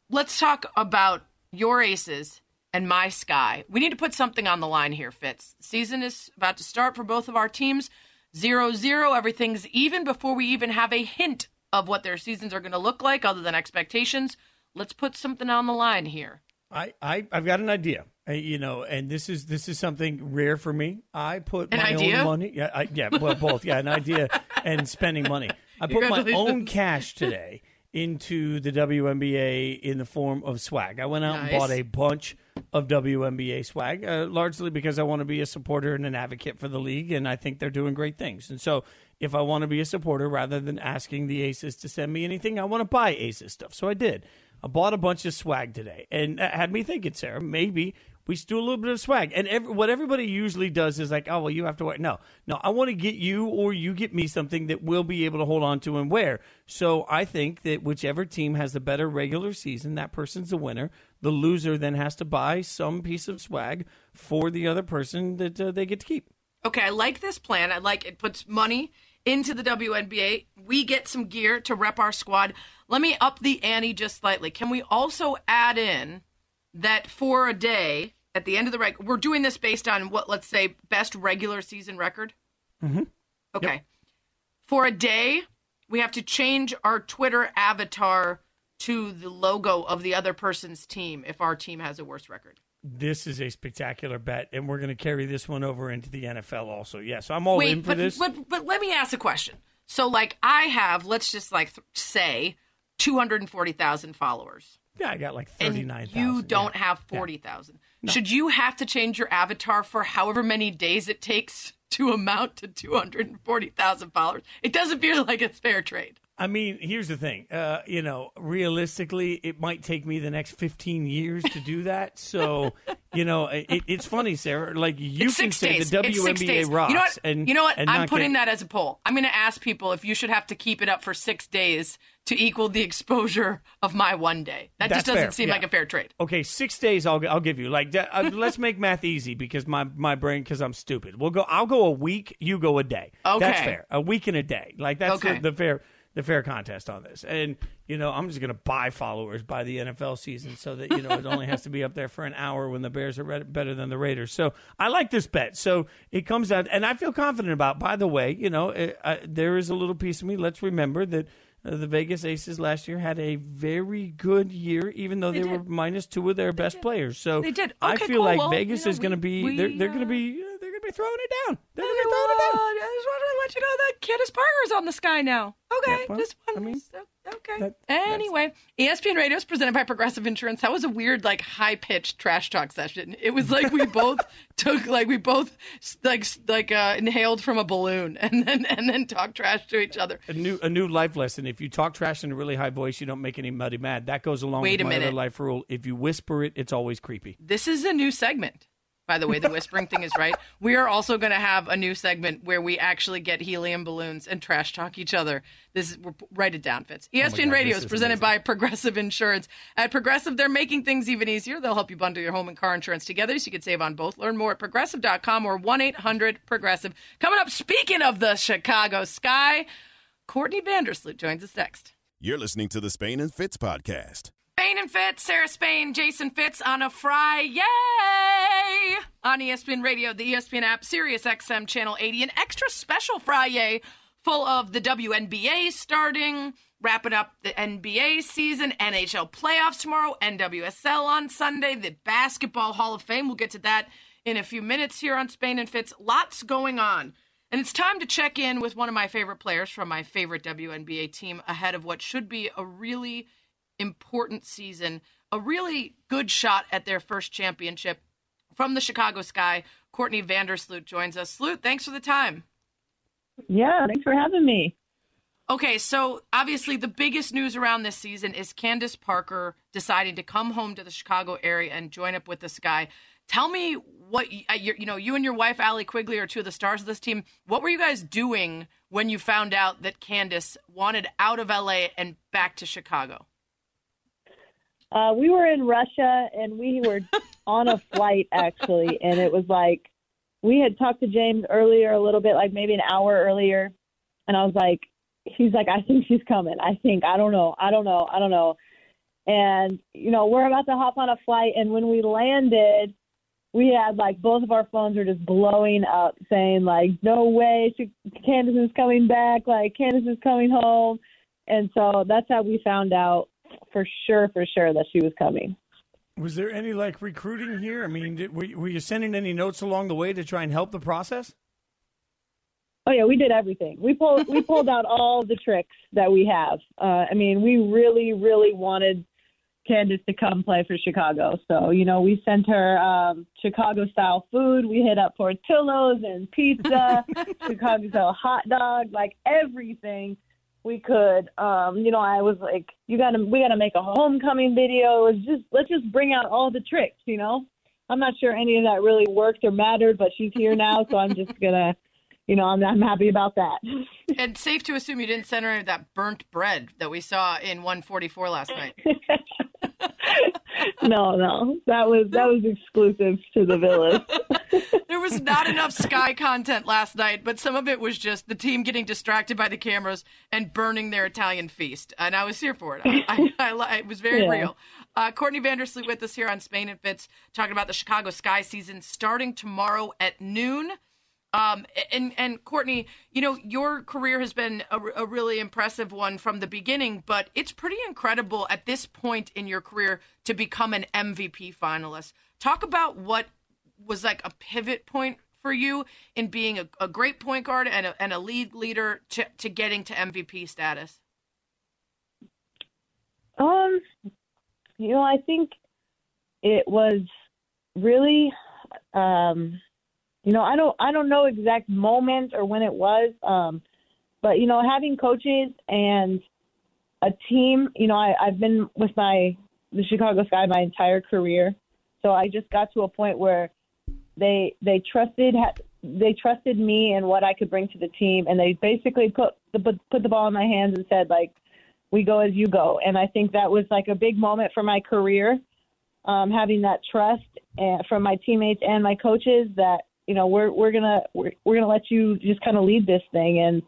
Let's talk about your Aces and my Sky. We need to put something on the line here, Fitz. The season is about to start for both of our teams. 0-0, everything's even before we even have a hint of what their seasons are going to look like other than expectations. Let's put something on the line here. I've got an idea, and this is something rare for me. I put my own money. Both. Yeah, an idea and spending money. I put my own cash today into the WNBA in the form of swag. I went out and bought a bunch of WNBA swag, largely because I want to be a supporter and an advocate for the league, and I think they're doing great things. And so if I want to be a supporter, rather than asking the Aces to send me anything, I want to buy Aces stuff. So I did. I bought a bunch of swag today, and that had me thinking, Sarah, maybe we should do a little bit of swag. And what everybody usually does is like, oh, well, you have to wear it. No, I want to get you or you get me something that we'll be able to hold on to and wear. So I think that whichever team has the better regular season, that person's the winner. The loser then has to buy some piece of swag for the other person that they get to keep. Okay, I like this plan. I like it puts money into the WNBA. We get some gear to rep our squad. Let me up the ante just slightly. Can we also add in that for a day – at the end of the we're doing this based on what, let's say, best regular season record? Mm-hmm. Okay. Yep. For a day, we have to change our Twitter avatar to the logo of the other person's team if our team has a worse record. This is a spectacular bet, and we're going to carry this one over into the NFL also. Yes, yeah, so I'm all in for this. But let me ask a question. So, like, I have, let's just, like, say, 240,000 followers. Yeah, I got like 39,000. You don't have 40,000. Yeah. No. Should you have to change your avatar for however many days it takes to amount to 240,000 followers? It does appear like it's fair trade. I mean, here's the thing. Realistically, it might take me the next 15 years to do that. So, it's funny, Sarah. Like, you can say the WNBA rocks. You know what? I'm putting that as a poll. I'm going to ask people if you should have to keep it up for 6 days to equal the exposure of my one day. That's just doesn't fair. Seem like a fair trade. Okay, 6 days I'll give you. Like, let's make math easy because my brain, because I'm stupid. I'll go a week, you go a day. Okay. That's fair. A week and a day. Like, that's okay. the fair contest on this. And, I'm just going to buy followers by the NFL season so that, it only has to be up there for an hour when the Bears are better than the Raiders. So I like this bet. So it comes out, and I feel confident about, by the way, there is a little piece of me. Let's remember that the Vegas Aces last year had a very good year, even though they were minus two of their best players. So they did. Okay, I feel like Vegas is going to be they're going to be throwing it down. They're going to be throwing it down. I just wanted to let you know that Candace Parker's on the Sky now. Okay, okay. Anyway, ESPN Radio is presented by Progressive Insurance. That was a weird, like, high-pitched trash talk session. It was like we both inhaled from a balloon and then talked trash to each other. A new life lesson: if you talk trash in a really high voice, you don't make anybody mad. That goes along with my other life rule: if you whisper it, it's always creepy. This is a new segment. By the way, the whispering thing is right. We are also going to have a new segment where we actually get helium balloons and trash talk each other. Write it down, Fitz. ESPN Radio is presented by Progressive Insurance. At Progressive, they're making things even easier. They'll help you bundle your home and car insurance together so you can save on both. Learn more at Progressive.com or 1-800-PROGRESSIVE. Coming up, speaking of the Chicago Sky, Courtney Vandersloot joins us next. You're listening to the Spain and Fitz podcast. Spain and Fitz, Sarah Spain, Jason Fitz on a Friday on ESPN Radio, the ESPN app, SiriusXM Channel 80, an extra special Friday full of the WNBA starting, wrapping up the NBA season, NHL playoffs tomorrow, NWSL on Sunday, the Basketball Hall of Fame. We'll get to that in a few minutes here on Spain and Fitz. Lots going on. And it's time to check in with one of my favorite players from my favorite WNBA team ahead of what should be a really important season, a really good shot at their first championship. From the Chicago Sky, Courtney Vandersloot joins us. Sloot, thanks for the time. Yeah, thanks for having me. Okay, so obviously the biggest news around this season is Candace Parker deciding to come home to the Chicago area and join up with the Sky. Tell me what, you and your wife, Allie Quigley, are two of the stars of this team. What were you guys doing when you found out that Candace wanted out of L.A. and back to Chicago? We were in Russia, and we were on a flight, actually, and it was like we had talked to James earlier a little bit, like maybe an hour earlier, and I was like, he's like, I think she's coming. I don't know. And, we're about to hop on a flight, and when we landed, we had, like, both of our phones were just blowing up saying, like, no way, Candace is coming back, like, Candace is coming home. And so that's how we found out for sure that she was coming. Was there any recruiting here? I mean, were you sending any notes along the way to try and help the process? Oh yeah, we did everything. We pulled out all the tricks that we have. I mean, we really, really wanted Candace to come play for Chicago. So, you know, we sent her Chicago-style food. We hit up Portillo's and pizza, Chicago-style hot dog, like everything we could. You know, I was like, we got to make a homecoming video. Let's just bring out all the tricks, you know. I'm not sure any of that really worked or mattered, but she's here now, so I'm just going to, you know, I'm happy about that. And safe to assume you didn't send her that burnt bread that we saw in 144 last night. No, that was exclusive to the Villas. There was not enough Sky content last night, but some of it was just the team getting distracted by the cameras and burning their Italian feast. And I was here for it. It was very real. Courtney Vandersloot with us here on Spain and Fitz, talking about the Chicago Sky season starting tomorrow at noon. And Courtney, you know, your career has been a really impressive one from the beginning, but it's pretty incredible at this point in your career to become an MVP finalist. Talk about what was like a pivot point for you in being a great point guard and a league leader to getting to MVP status. You know, I think it was really, you know, I don't know exact moment or when it was, but, you know, having coaches and a team, you know, I've been with the Chicago Sky my entire career. So I just got to a point where they trusted me and what I could bring to the team. And they basically put the ball in my hands and said, like, we go as you go. And I think that was like a big moment for my career, having that trust from my teammates and my coaches that, you know, we're gonna let you just kind of lead this thing. And,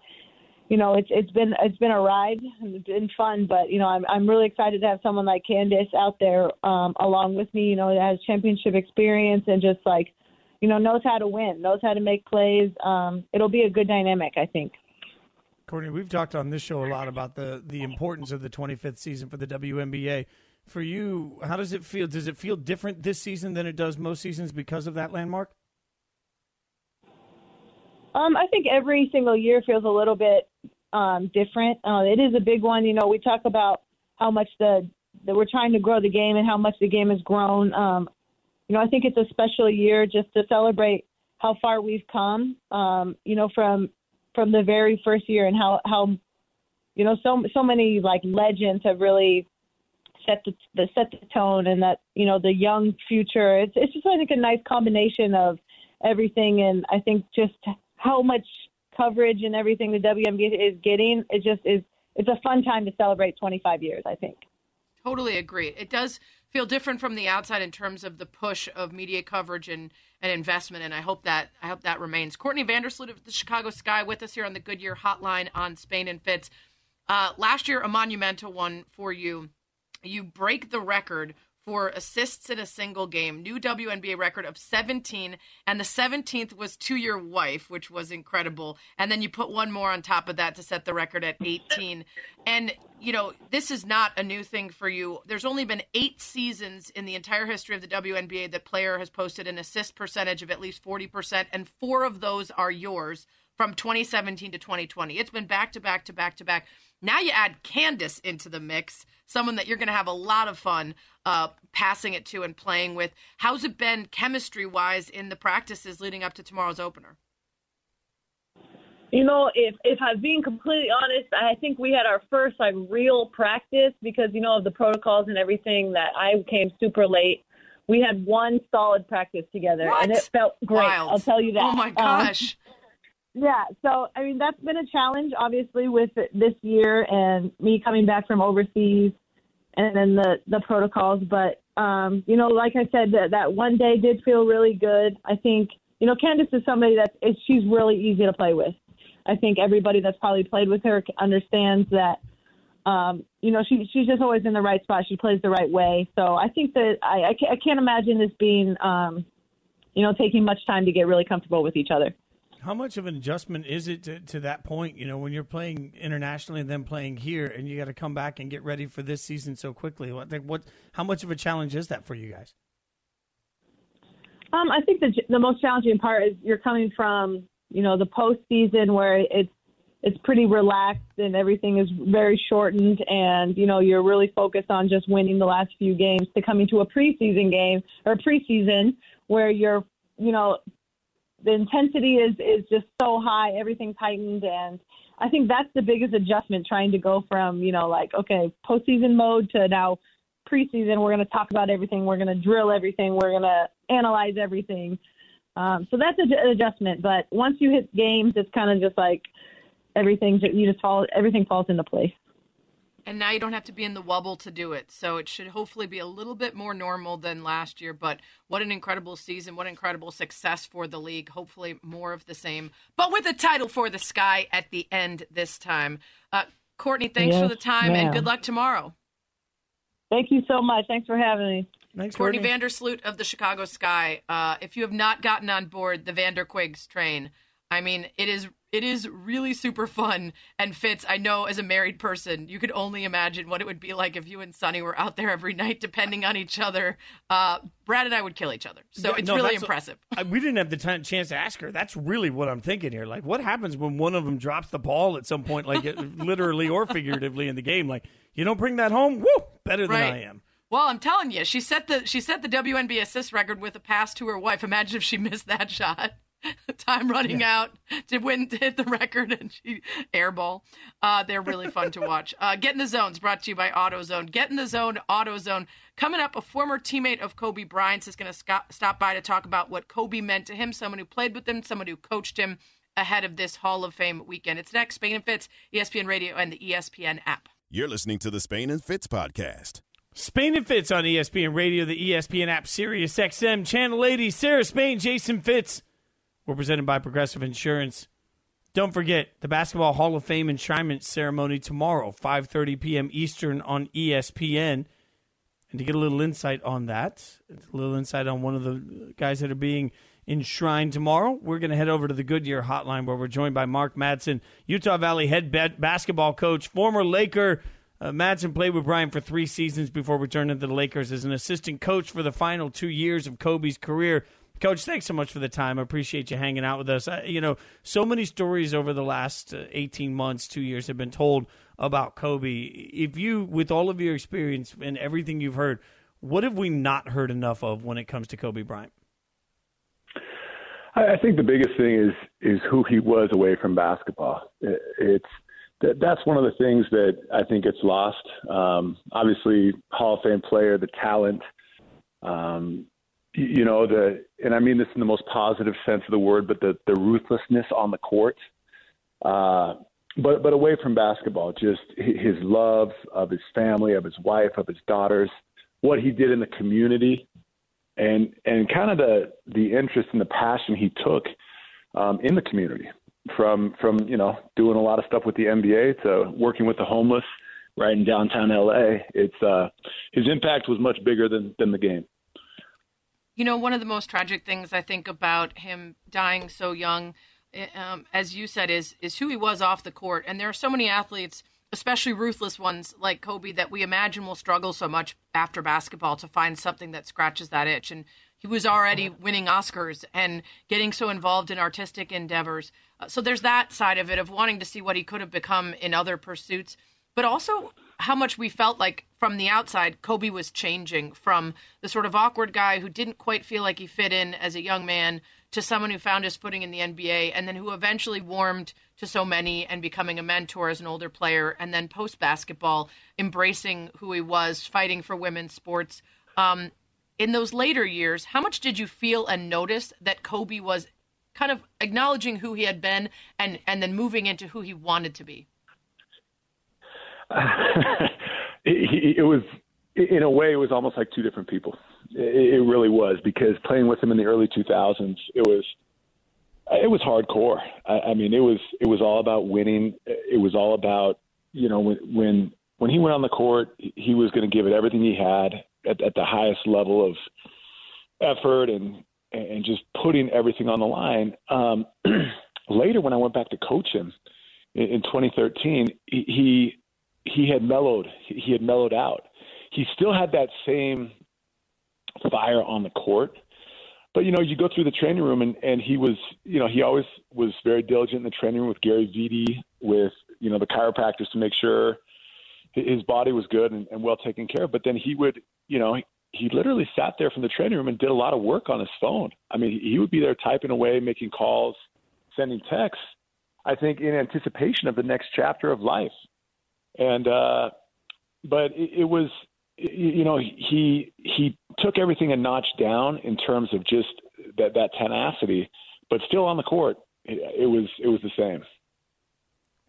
you know, it's been a ride. It's been fun, but, you know, I'm really excited to have someone like Candace out there along with me, you know, that has championship experience and just, like, you know, knows how to win, knows how to make plays. It'll be a good dynamic, I think. Courtney, we've talked on this show a lot about the importance of the 25th season for the WNBA. For you, how does it feel? Does it feel different this season than it does most seasons because of that landmark? I think every single year feels a little bit different. It is a big one. You know, we talk about how much that we're trying to grow the game and how much the game has grown. You know, I think it's a special year just to celebrate how far we've come, you know, from the very first year, and how you know, so many, like, legends have really set the tone, and that, you know, the young future. It's just, I think, a nice combination of everything, and I think just how much coverage and everything the WNBA is getting, it just is. It's a fun time to celebrate 25 years, I think. Totally agree. It does feel different from the outside in terms of the push of media coverage and investment, and I hope that remains. Courtney Vandersloot of the Chicago Sky with us here on the Goodyear Hotline on Spain and Fitz. Last year, a monumental one for you. You break the record for assists in a single game, new WNBA record of 17, and the 17th was to your wife, which was incredible. And then you put one more on top of that to set the record at 18. And, you know, this is not a new thing for you. There's only been 8 seasons in the entire history of the WNBA that player has posted an assist percentage of at least 40%, and 4 of those are yours from 2017 to 2020. It's been back to back to back to back. Now you add Candace into the mix, someone that you're going to have a lot of fun passing it to and playing with. How's it been chemistry-wise in the practices leading up to tomorrow's opener? You know, if I'm being completely honest, I think we had our first, like, real practice because, you know, of the protocols and everything that I came super late. We had one solid practice together, and it felt great. Wild. I'll tell you that. Oh, my gosh. Yeah, so, I mean, that's been a challenge, obviously, with this year and me coming back from overseas and then the protocols. But, you know, like I said, that one day did feel really good. I think, you know, Candace is somebody she's really easy to play with. I think everybody that's probably played with her understands that, you know, she's just always in the right spot. She plays the right way. So I think that I can't imagine this being, you know, taking much time to get really comfortable with each other. How much of an adjustment is it to that point, you know, when you're playing internationally and then playing here, and you got to come back and get ready for this season so quickly? How much of a challenge is that for you guys? I think the most challenging part is you're coming from, you know, the postseason where it's it's pretty relaxed and everything is very shortened, and, you know, you're really focused on just winning the last few games to coming to a preseason game or preseason where you're, you know, the intensity is just so high, everything's heightened, and I think that's the biggest adjustment, trying to go from, you know, like, okay, postseason mode to now preseason, we're going to talk about everything, we're going to drill everything, we're going to analyze everything. So that's an adjustment, but once you hit games, it's kind of just like everything falls into place. And now you don't have to be in the wobble to do it. So it should hopefully be a little bit more normal than last year. But what an incredible season. What incredible success for the league. Hopefully more of the same. But with a title for the Sky at the end this time. Courtney, thanks for the time, ma'am, and good luck tomorrow. Thank you so much. Thanks for having me. Thanks, Courtney Vandersloot of the Chicago Sky. If you have not gotten on board the Vanderquigs train, I mean, it is really super fun and fits. I know as a married person, you could only imagine what it would be like if you and Sonny were out there every night, depending on each other. Brad and I would kill each other. So yeah, really impressive. We didn't have the chance to ask her. That's really what I'm thinking here. Like, what happens when one of them drops the ball at some point, like literally or figuratively in the game? Like, you don't bring that home? Woo! Better than I am. Well, I'm telling you, she set the WNBA assist record with a pass to her wife. Imagine if she missed that shot. Time running out to win, to hit the record, and she airball. They're really fun to watch. Get in the Zone's brought to you by AutoZone. Get in the Zone, AutoZone. Coming up, a former teammate of Kobe Bryant's is going to stop by to talk about what Kobe meant to him, someone who played with him, someone who coached him ahead of this Hall of Fame weekend. It's next, Spain and Fitz, ESPN Radio and the ESPN app. You're listening to the Spain and Fitz podcast. Spain and Fitz on ESPN Radio, the ESPN app, SiriusXM, Channel 80, Sarah Spain, Jason Fitz. We're presented by Progressive Insurance. Don't forget, the Basketball Hall of Fame enshrinement ceremony tomorrow, 5:30 p.m. Eastern on ESPN. And to get a little insight on that, a little insight on one of the guys that are being enshrined tomorrow, we're going to head over to the Goodyear hotline where we're joined by Mark Madsen, Utah Valley head basketball coach, former Laker. Madsen played with Bryant for 3 seasons before returning to the Lakers as an assistant coach for the final 2 years of Kobe's career. Coach, thanks so much for the time. I appreciate you hanging out with us. So many stories over the last 18 months, 2 years have been told about Kobe. If you, with all of your experience and everything you've heard, what have we not heard enough of when it comes to Kobe Bryant? I think the biggest thing is who he was away from basketball. That's one of the things that I think gets lost. Obviously, Hall of Fame player, the talent, and I mean this in the most positive sense of the word, but the ruthlessness on the court, but away from basketball, just his love of his family, of his wife, of his daughters, what he did in the community, and kind of the interest and the passion he took in the community, from doing a lot of stuff with the NBA to working with the homeless right in downtown LA. It's his impact was much bigger than the game. You know, one of the most tragic things I think about him dying so young, as you said, is who he was off the court. And there are so many athletes, especially ruthless ones like Kobe, that we imagine will struggle so much after basketball to find something that scratches that itch. And he was already winning Oscars and getting so involved in artistic endeavors. So there's that side of it, of wanting to see what he could have become in other pursuits, but also how much we felt like from the outside, Kobe was changing from the sort of awkward guy who didn't quite feel like he fit in as a young man to someone who found his footing in the NBA and then who eventually warmed to so many and becoming a mentor as an older player. And then post-basketball, embracing who he was, fighting for women's sports. In those later years, how much did you feel and notice that Kobe was kind of acknowledging who he had been and then moving into who he wanted to be? It was, in a way, it was almost like two different people. It really was, because playing with him in the early 2000s, it was hardcore. I mean, it was all about winning. It was all about, when he went on the court, he was going to give it everything he had at the highest level of effort and just putting everything on the line. Later, when I went back to coach him in 2013, he had mellowed. He had mellowed out. He still had that same fire on the court, but you go through the training room, and he was, he always was very diligent in the training room with Gary Vitti, with, you know, the chiropractors to make sure his body was good and well taken care of. But then he would, you know, he literally sat there from the training room and did a lot of work on his phone. I mean, he would be there typing away, making calls, sending texts, I think in anticipation of the next chapter of life. And, but it was, you know, he took everything a notch down in terms of just that tenacity, but still on the court, it was the same.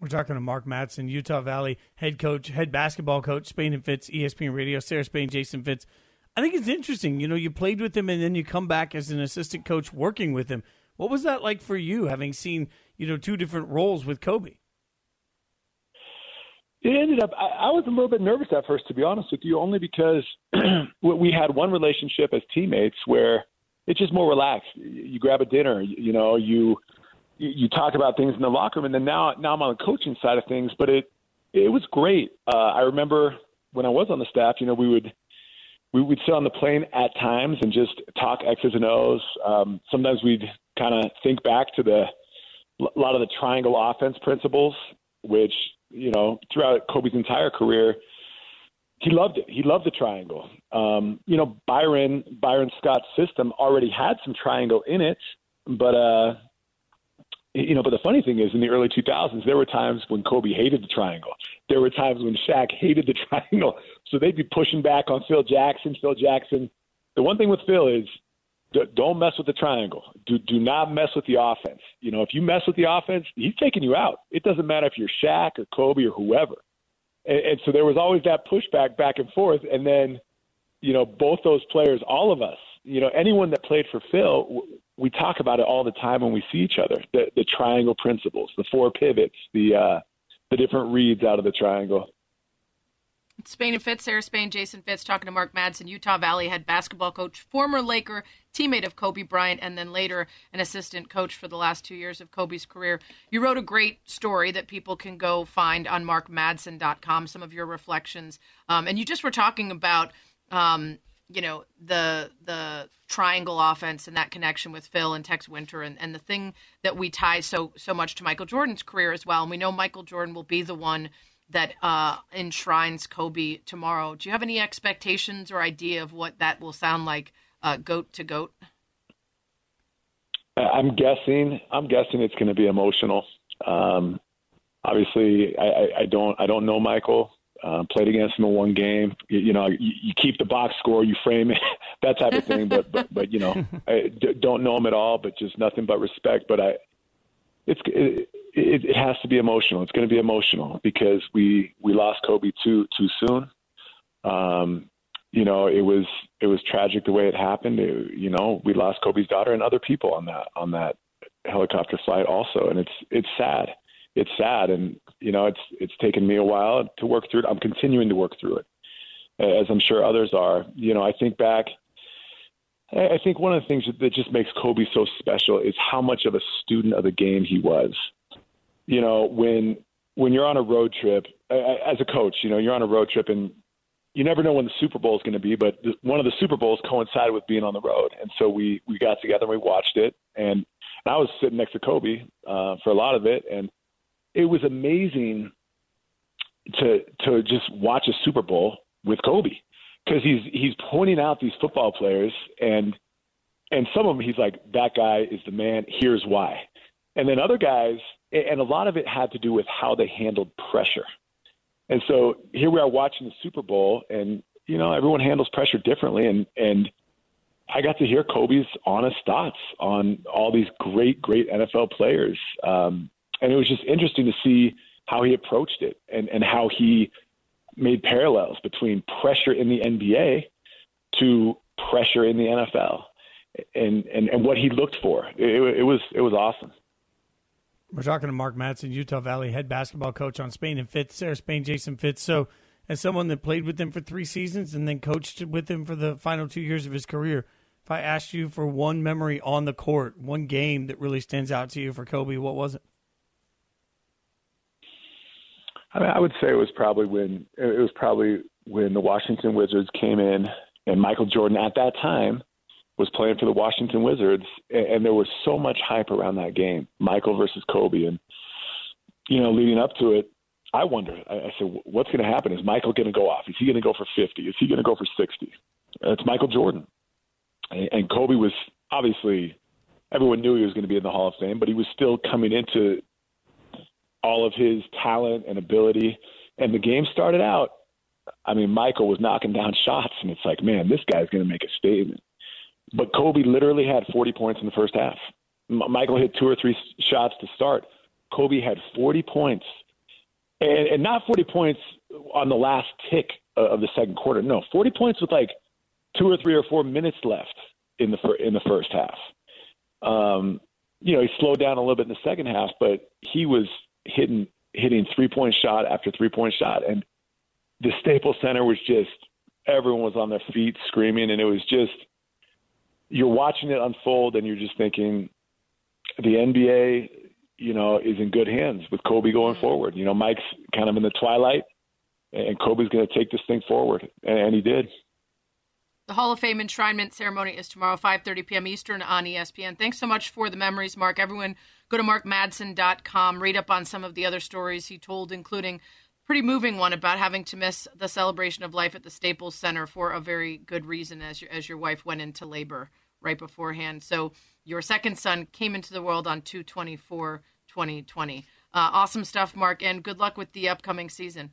We're talking to Mark Mattson, Utah Valley head coach, head basketball coach, Spain and Fitz, ESPN Radio, Sarah Spain, Jason Fitz. I think it's interesting. You know, you played with him and then you come back as an assistant coach working with him. What was that like for you, having seen, you know, two different roles with Kobe? It ended up, I was a little bit nervous at first, to be honest with you, only because we had one relationship as teammates where it's just more relaxed. You grab a dinner, you know, you talk about things in the locker room, and then now I'm on the coaching side of things, but it was great. I remember when I was on the staff, you know, we would sit on the plane at times and just talk X's and O's. Sometimes we'd kind of think back to a lot of the triangle offense principles, which, you know, throughout Kobe's entire career, he loved it. He loved the triangle. You know, Byron Scott's system already had some triangle in it, but the funny thing is, in the early 2000s, there were times when Kobe hated the triangle. There were times when Shaq hated the triangle. So they'd be pushing back on Phil Jackson. The one thing with Phil is, don't mess with the triangle. Do not mess with the offense. You know, if you mess with the offense, he's taking you out. It doesn't matter if you're Shaq or Kobe or whoever. And so there was always that pushback back and forth. And then, you know, both those players, all of us, you know, anyone that played for Phil, we talk about it all the time when we see each other, the triangle principles, the four pivots, the different reads out of the triangle. Spain and Fitz, Sarah Spain, Jason Fitz, talking to Mark Mattson, Utah Valley head basketball coach, former Laker, teammate of Kobe Bryant, and then later an assistant coach for the last 2 years of Kobe's career. You wrote a great story that people can go find on markmadsen.com, some of your reflections. And you just were talking about, you know, the triangle offense and that connection with Phil and Tex Winter and the thing that we tie so much to Michael Jordan's career as well. And we know Michael Jordan will be the one that enshrines Kobe tomorrow. Do you have any expectations or idea of what that will sound like, goat to goat? I'm guessing it's going to be emotional. Obviously, I don't know Michael. Played against him in one game. You keep the box score, you frame it, that type of thing. But you know, I don't know him at all. But just nothing but respect. But It has to be emotional. It's going to be emotional because we lost Kobe too soon. You know, it was tragic the way it happened. You know, we lost Kobe's daughter and other people on that helicopter flight also, and it's sad. It's sad, and you know, it's taken me a while to work through it. I'm continuing to work through it, as I'm sure others are. You know, I think back. I think one of the things that just makes Kobe so special is how much of a student of the game he was. You know, when you're on a road trip, as a coach, you know, you're on a road trip and you never know when the Super Bowl is going to be, but one of the Super Bowls coincided with being on the road. And so we got together and we watched it. And I was sitting next to Kobe for a lot of it. And it was amazing to just watch a Super Bowl with Kobe, because he's pointing out these football players, and some of them he's like, that guy is the man, here's why. And then other guys, and a lot of it had to do with how they handled pressure. And so here we are watching the Super Bowl, and you know, everyone handles pressure differently, and I got to hear Kobe's honest thoughts on all these great NFL players. And it was just interesting to see how he approached it and how he made parallels between pressure in the NBA to pressure in the NFL and what he looked for. It was awesome. We're talking to Mark Mattson, Utah Valley head basketball coach, on Spain and Fitz, Sarah Spain, Jason Fitz. So as someone that played with him for 3 seasons and then coached with him for the final 2 years of his career, if I asked you for one memory on the court, one game that really stands out to you for Kobe, what was it? I mean, I would say it was probably when the Washington Wizards came in, and Michael Jordan at that time was playing for the Washington Wizards, and there was so much hype around that game, Michael versus Kobe. And, you know, leading up to it, I wondered, I said, what's going to happen? Is Michael going to go off? Is he going to go for 50? Is he going to go for 60? It's Michael Jordan. And Kobe was obviously, everyone knew he was going to be in the Hall of Fame, but he was still coming into all of his talent and ability. And the game started out, I mean, Michael was knocking down shots, and it's like, man, this guy's going to make a statement. But Kobe literally had 40 points in the first half. Michael hit two or three shots to start. Kobe had 40 points. And not 40 points on the last tick of the second quarter. No, 40 points with like 2 or 3 or 4 minutes left in the first half. You know, he slowed down a little bit in the second half, but he was hitting 3-point shot after 3-point shot. And the Staples Center was just, everyone was on their feet screaming. And it was just, you're watching it unfold and you're just thinking the NBA, you know, is in good hands with Kobe going forward. You know, Mike's kind of in the twilight, and Kobe's going to take this thing forward. And he did. The Hall of Fame enshrinement ceremony is tomorrow, 5:30 p.m. Eastern on ESPN. Thanks so much for the memories, Mark. Everyone go to markmadsen.com, read up on some of the other stories he told, including a pretty moving one about having to miss the celebration of life at the Staples Center for a very good reason, as your wife went into labor right beforehand. So your second son came into the world on 2/24/2020. Awesome stuff, Mark, and good luck with the upcoming season.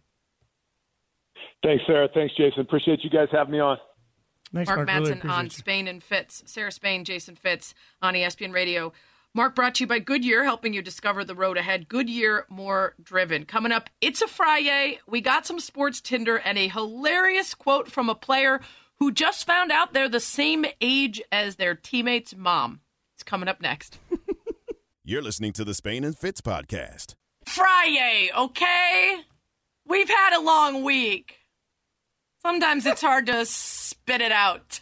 Thanks, Sarah. Thanks, Jason. Appreciate you guys having me on. Thanks, Mark Madsen really on Spain and Fitz. Sarah Spain, Jason Fitz on ESPN Radio. Mark, brought to you by Goodyear, helping you discover the road ahead. Goodyear, more driven. Coming up, it's a Friday. We got some sports Tinder and a hilarious quote from a player who just found out they're the same age as their teammate's mom. It's coming up next. You're listening to the Spain and Fitz podcast. Friday, okay? We've had a long week. Sometimes it's hard to spit it out.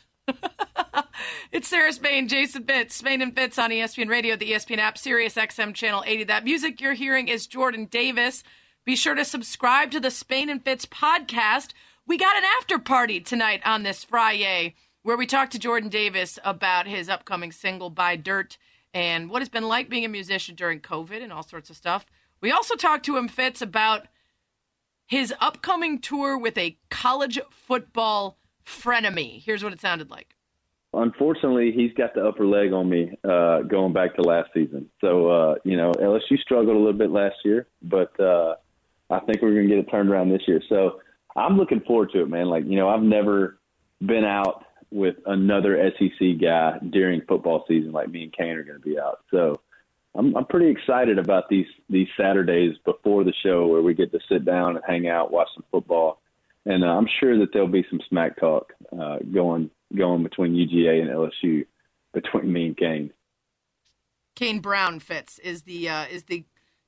It's Sarah Spain, Jason Fitz, Spain and Fitz on ESPN Radio, the ESPN app, SiriusXM Channel 80. That music you're hearing is Jordan Davis. Be sure to subscribe to the Spain and Fitz podcast. We got an after party tonight on this Friday where we talked to Jordan Davis about his upcoming single, By Dirt, and what it's been like being a musician during COVID and all sorts of stuff. We also talked to him, Fitz, about his upcoming tour with a college football frenemy. Here's what it sounded like. Unfortunately, he's got the upper leg on me going back to last season. So, you know, LSU struggled a little bit last year, but I think we're going to get it turned around this year. So I'm looking forward to it, man. Like, you know, I've never been out with another SEC guy during football season like me and Kane are going to be out. So I'm pretty excited about these Saturdays before the show where we get to sit down and hang out, watch some football. And I'm sure that there'll be some smack talk going between UGA and LSU, between me and Kane. Kane Brown, Fitz, is the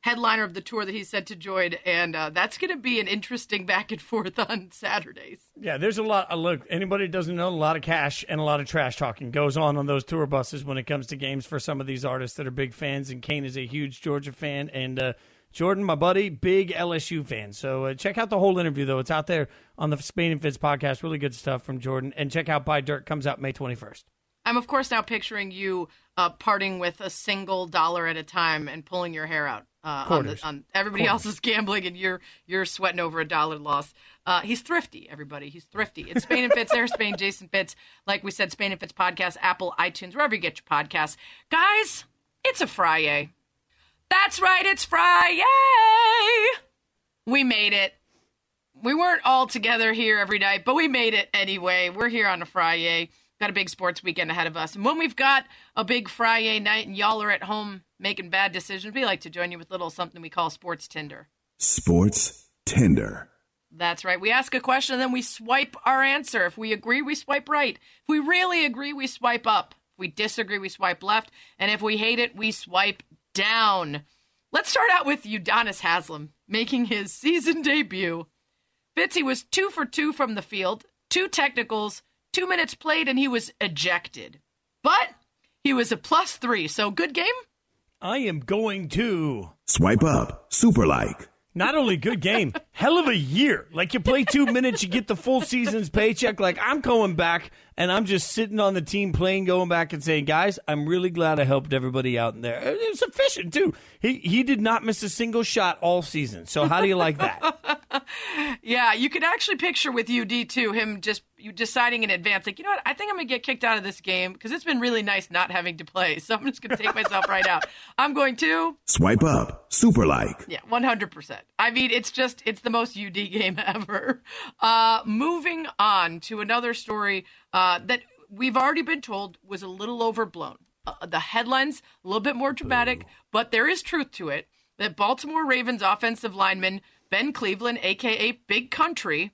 headliner of the tour that he said to join, and that's going to be an interesting back and forth on Saturdays. Yeah, there's a lot. Look, anybody who doesn't know, a lot of cash and a lot of trash talking goes on those tour buses when it comes to games for some of these artists that are big fans, and Kane is a huge Georgia fan, and Jordan, my buddy, big LSU fan. So check out the whole interview, though. It's out there on the Spain and Fitz podcast. Really good stuff from Jordan, and check out By Dirt. Comes out May 21st. I'm, of course, now picturing you parting with a single dollar at a time and pulling your hair out. On everybody else's gambling, and you're sweating over a dollar loss. He's thrifty, everybody. He's thrifty. It's Spain and Fitz, Air Spain, Jason Fitz. Like we said, Spain and Fitz podcast, Apple, iTunes, wherever you get your podcasts. Guys, it's a Friday. That's right, it's Friday. We made it. We weren't all together here every night, but we made it anyway. We're here on a Friday. Got a big sports weekend ahead of us. And when we've got a big Friday night and y'all are at home making bad decisions, we like to join you with a little something we call Sports Tinder. Sports Tinder. That's right. We ask a question and then we swipe our answer. If we agree, we swipe right. If we really agree, we swipe up. If we disagree, we swipe left. And if we hate it, we swipe down. Let's start out with Udonis Haslem making his season debut. Fitzy was 2 for 2 from the field, 2 technicals, 2 minutes played, and he was ejected. But he was a +3, so good game. I am going to swipe up, super like. Not only good game, hell of a year. Like, you play 2 minutes, you get the full season's paycheck. Like, I'm going back, and I'm just sitting on the team plane going back and saying, guys, I'm really glad I helped everybody out in there. It was efficient, too. He did not miss a single shot all season. So how do you like that? Yeah, you could actually picture with UD, too, him just deciding in advance, like, you know what, I think I'm going to get kicked out of this game because it's been really nice not having to play. So I'm just going to take myself right out. I'm going to swipe up, super like. Yeah, 100%. I mean, it's the most UD game ever. Moving on to another story that we've already been told was a little overblown. The headlines, a little bit more dramatic, but there is truth to it, that Baltimore Ravens offensive lineman Ben Cleveland, a.k.a. Big Country,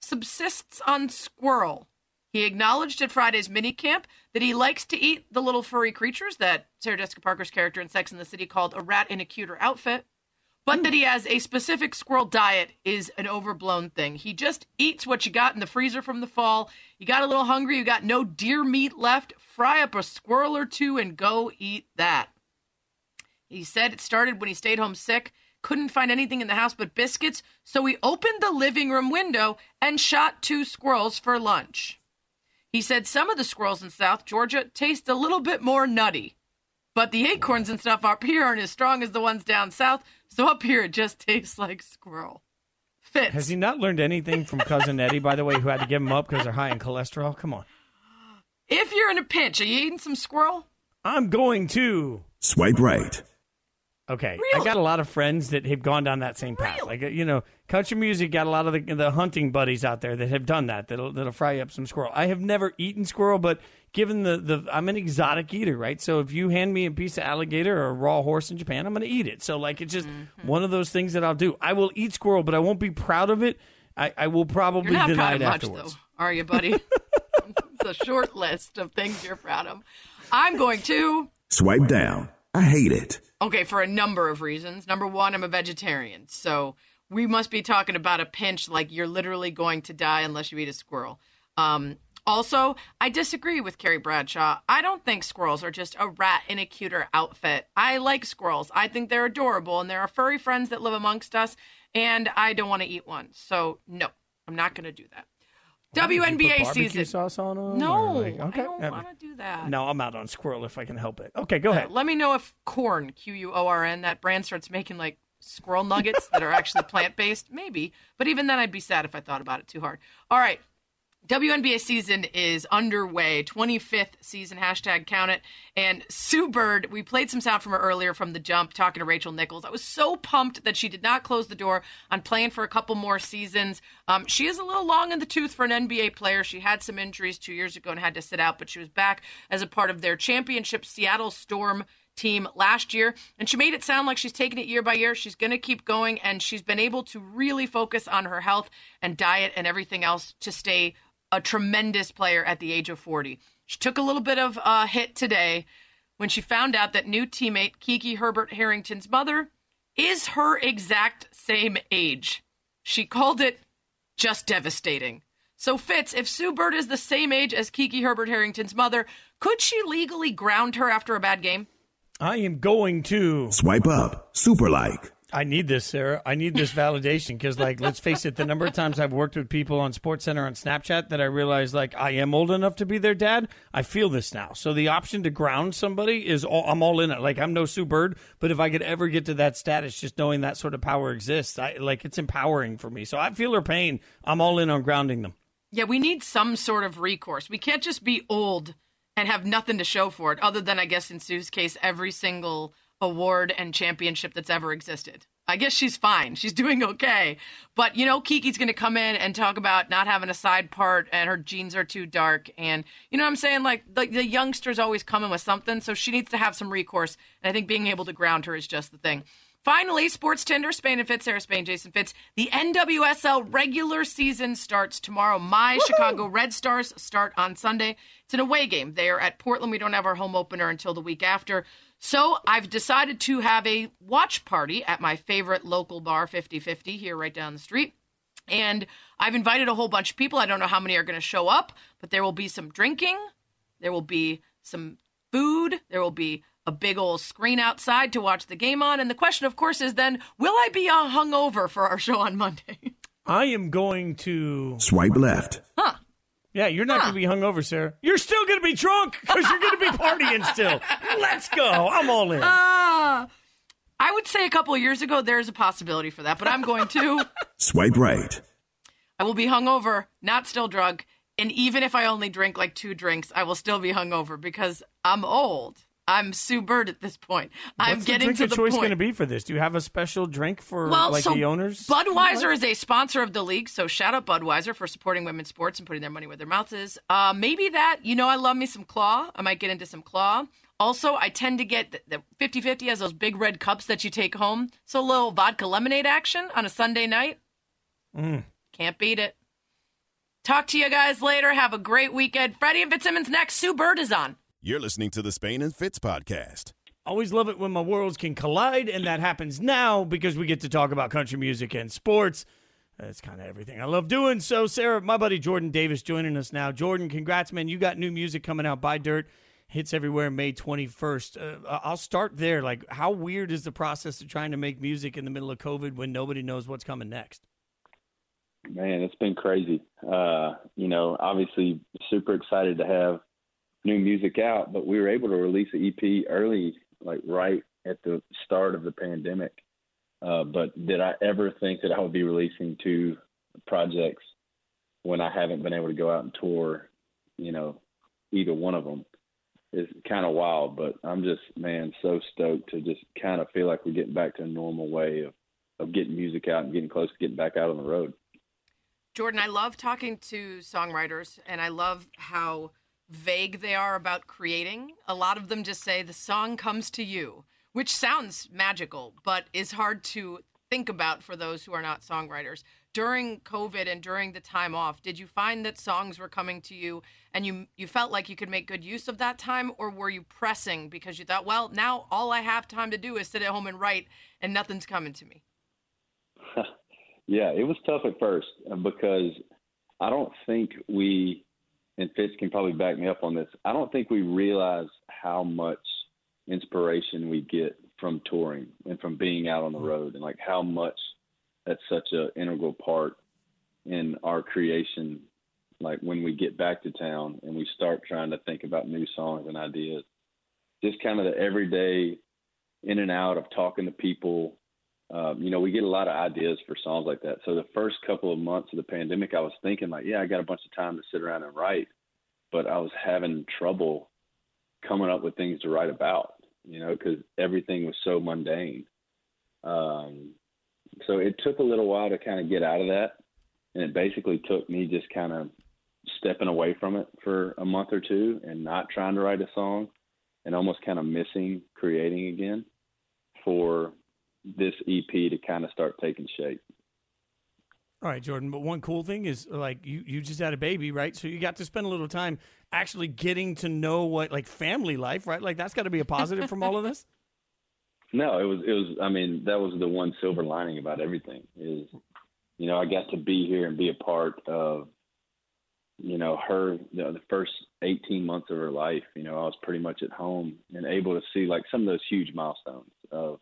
subsists on squirrel. He acknowledged at Friday's minicamp that he likes to eat the little furry creatures that Sarah Jessica Parker's character in Sex and the City called a rat in a cuter outfit, but that he has a specific squirrel diet is an overblown thing. He just eats what you got in the freezer from the fall. You got a little hungry, you got no deer meat left, fry up a squirrel or two and go eat that. He said it started when he stayed home sick, couldn't find anything in the house but biscuits, so he opened the living room window and shot two squirrels for lunch. He said some of the squirrels in South Georgia taste a little bit more nutty, but the acorns and stuff up here aren't as strong as the ones down south, so up here it just tastes like squirrel. Fitz. Has he not learned anything from Cousin Eddie, by the way, who had to give him up because they're high in cholesterol? Come on. If you're in a pinch, are you eating some squirrel? I'm going to swipe right. Okay, really? I got a lot of friends that have gone down that same path. Really? Like, you know, country music got a lot of the hunting buddies out there that have done that. That'll fry up some squirrel. I have never eaten squirrel, but given I'm an exotic eater, right? So if you hand me a piece of alligator or a raw horse in Japan, I'm going to eat it. So like, it's just one of those things that I'll do. I will eat squirrel, but I won't be proud of it. I will probably deny it afterwards. You're not proud of much, though, are you, buddy? It's a short list of things you're proud of. I'm going to swipe down. I hate it. Okay, for a number of reasons. Number one, I'm a vegetarian, so we must be talking about a pinch like you're literally going to die unless you eat a squirrel. Also, I disagree with Carrie Bradshaw. I don't think squirrels are just a rat in a cuter outfit. I like squirrels. I think they're adorable, and there are furry friends that live amongst us, and I don't want to eat one. So, no, I'm not going to do that. WNBA season. Sauce on them, I don't want to do that. No, I'm out on squirrel if I can help it. Okay, go ahead. Let me know if Korn, Q-U-O-R-N, that brand starts making like squirrel nuggets that are actually plant-based. Maybe. But even then, I'd be sad if I thought about it too hard. All right. WNBA season is underway. 25th season, hashtag count it. And Sue Bird, we played some sound from her earlier from the jump, talking to Rachel Nichols. I was so pumped that she did not close the door on playing for a couple more seasons. She is a little long in the tooth for an NBA player. She had some injuries 2 years ago and had to sit out, but she was back as a part of their championship Seattle Storm team last year, and she made it sound like she's taking it year by year. She's going to keep going, and she's been able to really focus on her health and diet and everything else to stay a tremendous player at the age of 40. She took a little bit of a hit today when she found out that new teammate Kiki Herbert Harrington's mother is her exact same age. She called it just devastating. So Fitz, if Sue Bird is the same age as Kiki Herbert Harrington's mother, could she legally ground her after a bad game? I am going to swipe up, super like. I need this, Sarah. I need this validation because, like, let's face it, the number of times I've worked with people on SportsCenter on Snapchat that I realize, like, I am old enough to be their dad, I feel this now. So the option to ground somebody is I'm all in it. Like, I'm no Sue Bird, but if I could ever get to that status, just knowing that sort of power exists, it's empowering for me. So I feel her pain. I'm all in on grounding them. Yeah, we need some sort of recourse. We can't just be old and have nothing to show for it other than, I guess, in Sue's case, every single award and championship that's ever existed. I guess she's fine. She's doing okay. But, you know, Kiki's going to come in and talk about not having a side part and her jeans are too dark. And, you know what I'm saying? Like, the youngsters always come in with something, so she needs to have some recourse. And I think being able to ground her is just the thing. Finally, Sports Tinder, Spain and Fitz, Sarah Spain, Jason Fitz. The NWSL regular season starts tomorrow. My Woo-hoo! Chicago Red Stars start on Sunday. It's an away game. They are at Portland. We don't have our home opener until the week after. So I've decided to have a watch party at my favorite local bar, 50/50, here right down the street. And I've invited a whole bunch of people. I don't know how many are going to show up, but there will be some drinking. There will be some food. There will be a big old screen outside to watch the game on. And the question, of course, is then, will I be hungover for our show on Monday? I am going to... swipe left. Huh. Yeah, you're not going to be hungover, Sarah. You're still going to be drunk because you're going to be partying still. Let's go. I'm all in. I would say a couple of years ago, there's a possibility for that, but I'm going to... swipe right. I will be hungover, not still drunk. And even if I only drink like 2 drinks, I will still be hungover because I'm old. I'm Sue Bird at this point. I'm getting to the point. What's the drink of choice going to be for this? Do you have a special drink for the owners? Budweiser is a sponsor of the league, so shout out Budweiser for supporting women's sports and putting their money where their mouth is. Maybe that. You know I love me some Claw. I might get into some Claw. Also, I tend to get the 50-50 has those big red cups that you take home. So a little vodka lemonade action on a Sunday night. Can't beat it. Talk to you guys later. Have a great weekend. Freddie and Fitzsimmons next. Sue Bird is on. You're listening to the Spain and Fitz podcast. Always love it when my worlds can collide, and that happens now because we get to talk about country music and sports. That's kind of everything I love doing. So, Sarah, my buddy Jordan Davis joining us now. Jordan, congrats, man. You got new music coming out by Dirt. Hits everywhere May 21st. I'll start there. Like, how weird is the process of trying to make music in the middle of COVID when nobody knows what's coming next? Man, it's been crazy. Obviously super excited to have new music out, but we were able to release an EP early, like right at the start of the pandemic. But did I ever think that I would be releasing 2 projects when I haven't been able to go out and tour, either one of them? It's kind of wild, but I'm just, man, so stoked to just kind of feel like we're getting back to a normal way of getting music out and getting close to getting back out on the road. Jordan, I love talking to songwriters, and I love how vague they are about creating. A lot of them just say the song comes to you, which sounds magical, but is hard to think about for those who are not songwriters. During COVID and during the time off, did you find that songs were coming to you and you felt like you could make good use of that time, or were you pressing because you thought, well, now all I have time to do is sit at home and write and nothing's coming to me? Yeah, it was tough at first because I don't think we, and Fitz can probably back me up on this, I don't think we realize how much inspiration we get from touring and from being out on the road, and like how much that's such an integral part in our creation. Like when we get back to town and we start trying to think about new songs and ideas, just kind of the everyday in and out of talking to people. We get a lot of ideas for songs like that. So the first couple of months of the pandemic, I was thinking like, yeah, I got a bunch of time to sit around and write, but I was having trouble coming up with things to write about, because everything was so mundane. So it took a little while to kind of get out of that. And it basically took me just kind of stepping away from it for a month or two and not trying to write a song and almost kind of missing creating again for this EP to kind of start taking shape. All right, Jordan, but one cool thing is, like, you just had a baby, right? So you got to spend a little time actually getting to know what, like, family life, right? Like, that's got to be a positive from all of this. No, it was, I mean, that was the one silver lining about everything is, I got to be here and be a part of, her, the first 18 months of her life. I was pretty much at home and able to see, like, some of those huge milestones of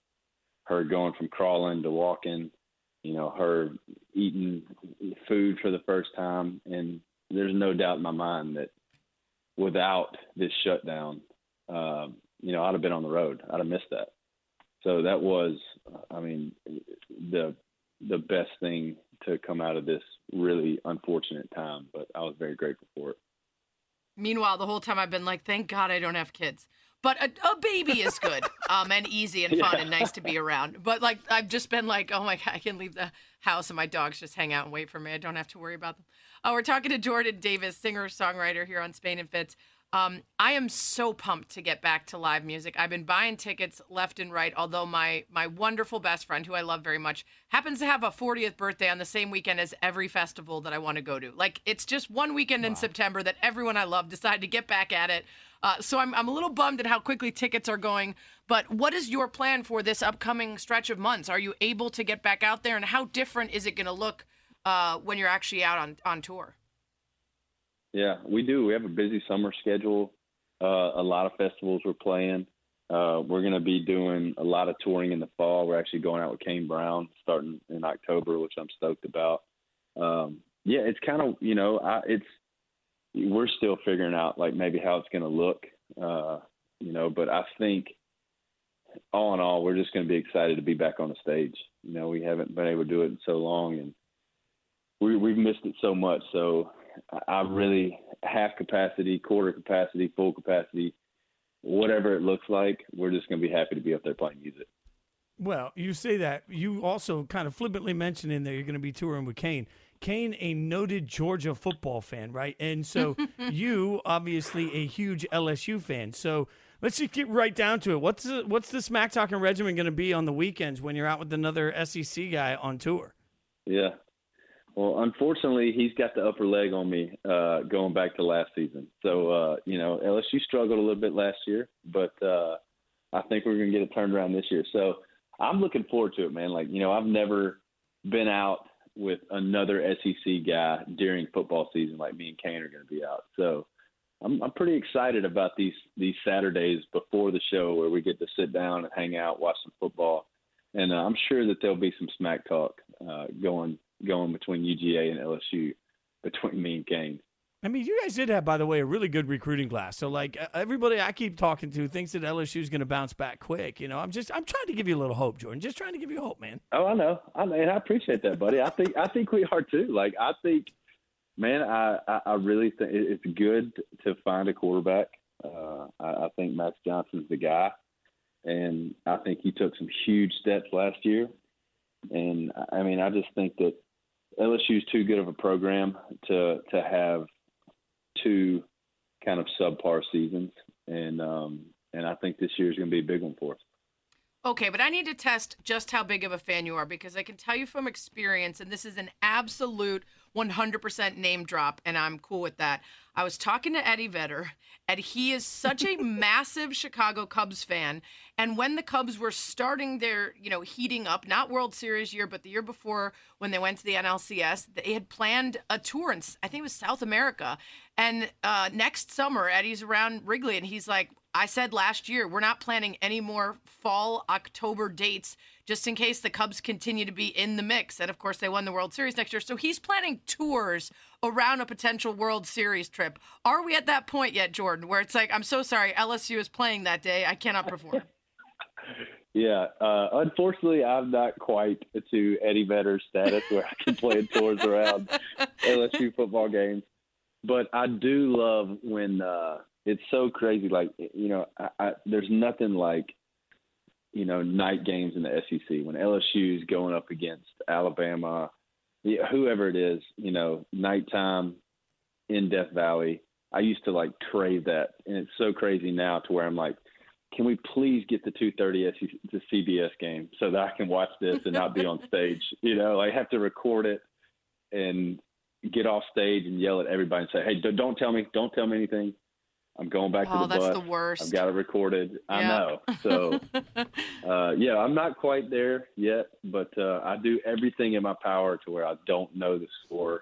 her going from crawling to walking, her eating food for the first time. And there's no doubt in my mind that without this shutdown, I'd have been on the road. I'd have missed that. So that was, I mean, the best thing to come out of this really unfortunate time, but I was very grateful for it. Meanwhile, the whole time I've been like, thank God I don't have kids. But a baby is good and easy and fun and nice to be around. But, like, I've just been like, oh, my God, I can leave the house and my dogs just hang out and wait for me. I don't have to worry about them. We're talking to Jordan Davis, singer-songwriter here on Spain and Fitz. I am so pumped to get back to live music. I've been buying tickets left and right, although my wonderful best friend, who I love very much, happens to have a 40th birthday on the same weekend as every festival that I want to go to. Like, it's just one weekend in September that everyone I love decided to get back at it. So I'm a little bummed at how quickly tickets are going. But what is your plan for this upcoming stretch of months? Are you able to get back out there? And how different is it going to look when you're actually out on tour? Yeah, we do. We have a busy summer schedule. A lot of festivals we're playing. We're going to be doing a lot of touring in the fall. We're actually going out with Kane Brown starting in October, which I'm stoked about. Yeah, it's kind of, you know, we're still figuring out like maybe how it's going to look, you know, but I think all in all, we're just going to be excited to be back on the stage. You know, we haven't been able to do it in so long, and we've missed it so much. So I really, half capacity, quarter capacity, full capacity, whatever it looks like, we're just going to be happy to be up there playing music. Well, you say that. You also kind of flippantly mentioned in there you're going to be touring with Kane. Kane, a noted Georgia football fan, right? And so you, obviously, a huge LSU fan. So let's just get right down to it. What's the smack talking regimen going to be on the weekends when you're out with another SEC guy on tour? Yeah. Well, unfortunately, he's got the upper leg on me going back to last season. So, you know, LSU struggled a little bit last year, but I think we're going to get a turnaround this year. So I'm looking forward to it, man. Like, you know, I've never been out with another SEC guy during football season like me and Kane are going to be out. So I'm pretty excited about these Saturdays before the show where we get to sit down and hang out, watch some football. And I'm sure that there'll be some smack talk going between UGA and LSU, between me and Kane. I mean, you guys did have, by the way, a really good recruiting class. So, like, everybody I keep talking to thinks that LSU is going to bounce back quick. You know, I'm trying to give you a little hope, Jordan. Just trying to give you hope, man. Oh, I know, and I appreciate that, buddy. I think we are too. Like, I think, man, I really think it's good to find a quarterback. I think Max Johnson's the guy, and I think he took some huge steps last year. And I mean, I just think that LSU is too good of a program to have two kind of subpar seasons, and I think this year is going to be a big one for us. Okay, but I need to test just how big of a fan you are, because I can tell you from experience, and this is an absolute 100% name drop, and I'm cool with that. I was talking to Eddie Vedder, and he is such a massive Chicago Cubs fan. And when the Cubs were starting their, you know, heating up, not World Series year, but the year before when they went to the NLCS, they had planned a tour in, I think it was South America. And next summer, Eddie's around Wrigley, and he's like, I said last year, we're not planning any more fall October dates just in case the Cubs continue to be in the mix. And, of course, they won the World Series next year. So he's planning tours around a potential World Series trip. Are we at that point yet, Jordan, where it's like, I'm so sorry, LSU is playing that day. I cannot perform. Yeah. Unfortunately, I'm not quite to Eddie Vedder's status where I can play tours around LSU football games. But I do love when it's so crazy. Like, you know, there's nothing like, you know, night games in the SEC when LSU is going up against Alabama, whoever it is, you know, nighttime in Death Valley. I used to like crave that. And it's so crazy now to where I'm like, can we please get the 2:30 SEC to CBS game so that I can watch this and not be on stage? You know, I have to record it and get off stage and yell at everybody and say, hey, don't tell me anything. I'm going back to the bus. Oh, that's the worst. I've got it recorded. Yeah. I know. So, yeah, I'm not quite there yet, but I do everything in my power to where I don't know the score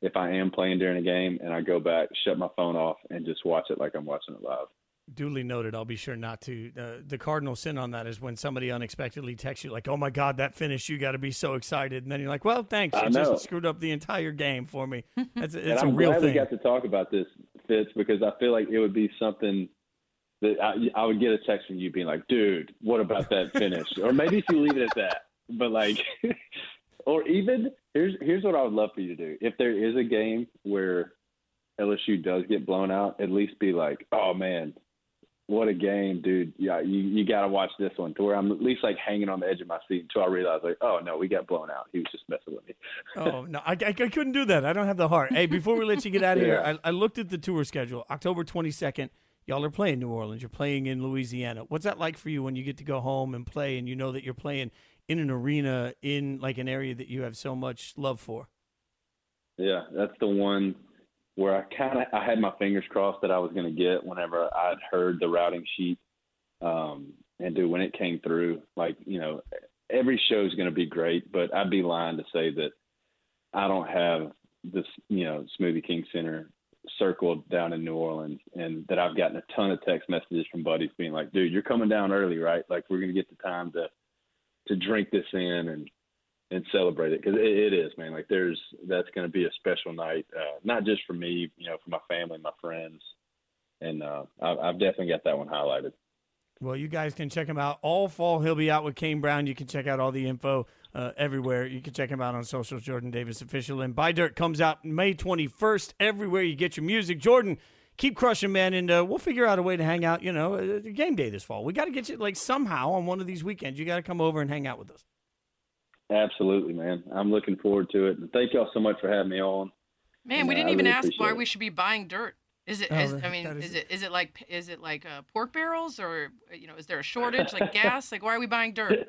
if I am playing during a game, and I go back, shut my phone off, and just watch it like I'm watching it live. Duly noted. I'll be sure not to. The cardinal sin on that is when somebody unexpectedly texts you like, oh, my God, that finished. You got to be so excited. And then you're like, well, thanks. You just screwed up the entire game for me. That's it's a real thing. I'm glad we got to talk about this, Fitz, because I feel like it would be something that I would get a text from you being like, dude, what about that finish? Or maybe if you leave it at that. But like – or even – here's what I would love for you to do. If there is a game where LSU does get blown out, at least be like, oh, man – what a game, dude. Yeah, you got to watch this one to where I'm at least like hanging on the edge of my seat until I realize, like, oh, no, we got blown out. He was just messing with me. Oh, no, I couldn't do that. I don't have the heart. Hey, before we let you get out of here, I looked at the tour schedule. October 22nd, y'all are playing New Orleans. You're playing in Louisiana. What's that like for you when you get to go home and play and you know that you're playing in an arena in like an area that you have so much love for? Yeah, that's the one where I had my fingers crossed that I was going to get whenever I'd heard the routing sheet. And, dude, when it came through, like, you know, every show is going to be great, but I'd be lying to say that I don't have this, you know, Smoothie King Center circled down in New Orleans, and that I've gotten a ton of text messages from buddies being like, dude, you're coming down early, right? Like, we're going to get the time to drink this in and celebrate it. Cause it is, man. Like, that's going to be a special night, not just for me, you know, for my family, my friends. And I've definitely got that one highlighted. Well, you guys can check him out all fall. He'll be out with Kane Brown. You can check out all the info everywhere. You can check him out on social, Jordan Davis Official. And By Dirt comes out May 21st, everywhere you get your music. Jordan, keep crushing, man, and we'll figure out a way to hang out, you know, game day this fall. We got to get you, like, somehow on one of these weekends. You got to come over and hang out with us. Absolutely, man. I'm looking forward to it. And thank y'all so much for having me on. Man, and, we didn't even ask why we should be buying dirt. Is it like pork barrels, or, you know, is there a shortage, like gas? Like, why are we buying dirt?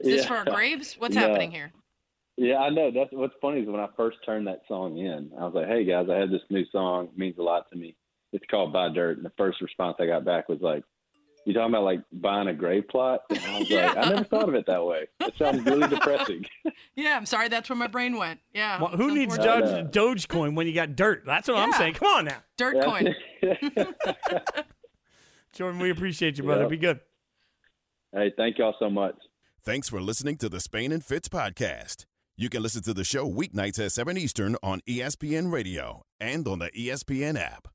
Is this for our graves? What's happening here? Yeah, I know. That's what's funny is when I first turned that song in, I was like, hey guys, I have this new song. It means a lot to me. It's called By Dirt. And the first response I got back was like, you talking about like buying a grave plot? And I was like, I never thought of it that way. It sounds really depressing. Yeah, I'm sorry. That's where my brain went. Yeah. Well, who needs Dogecoin when you got dirt? That's what I'm saying. Come on now. Dirtcoin. Jordan, we appreciate you, brother. Yep. Be good. Hey, thank y'all so much. Thanks for listening to the Spain and Fitz podcast. You can listen to the show weeknights at 7 Eastern on ESPN Radio and on the ESPN app.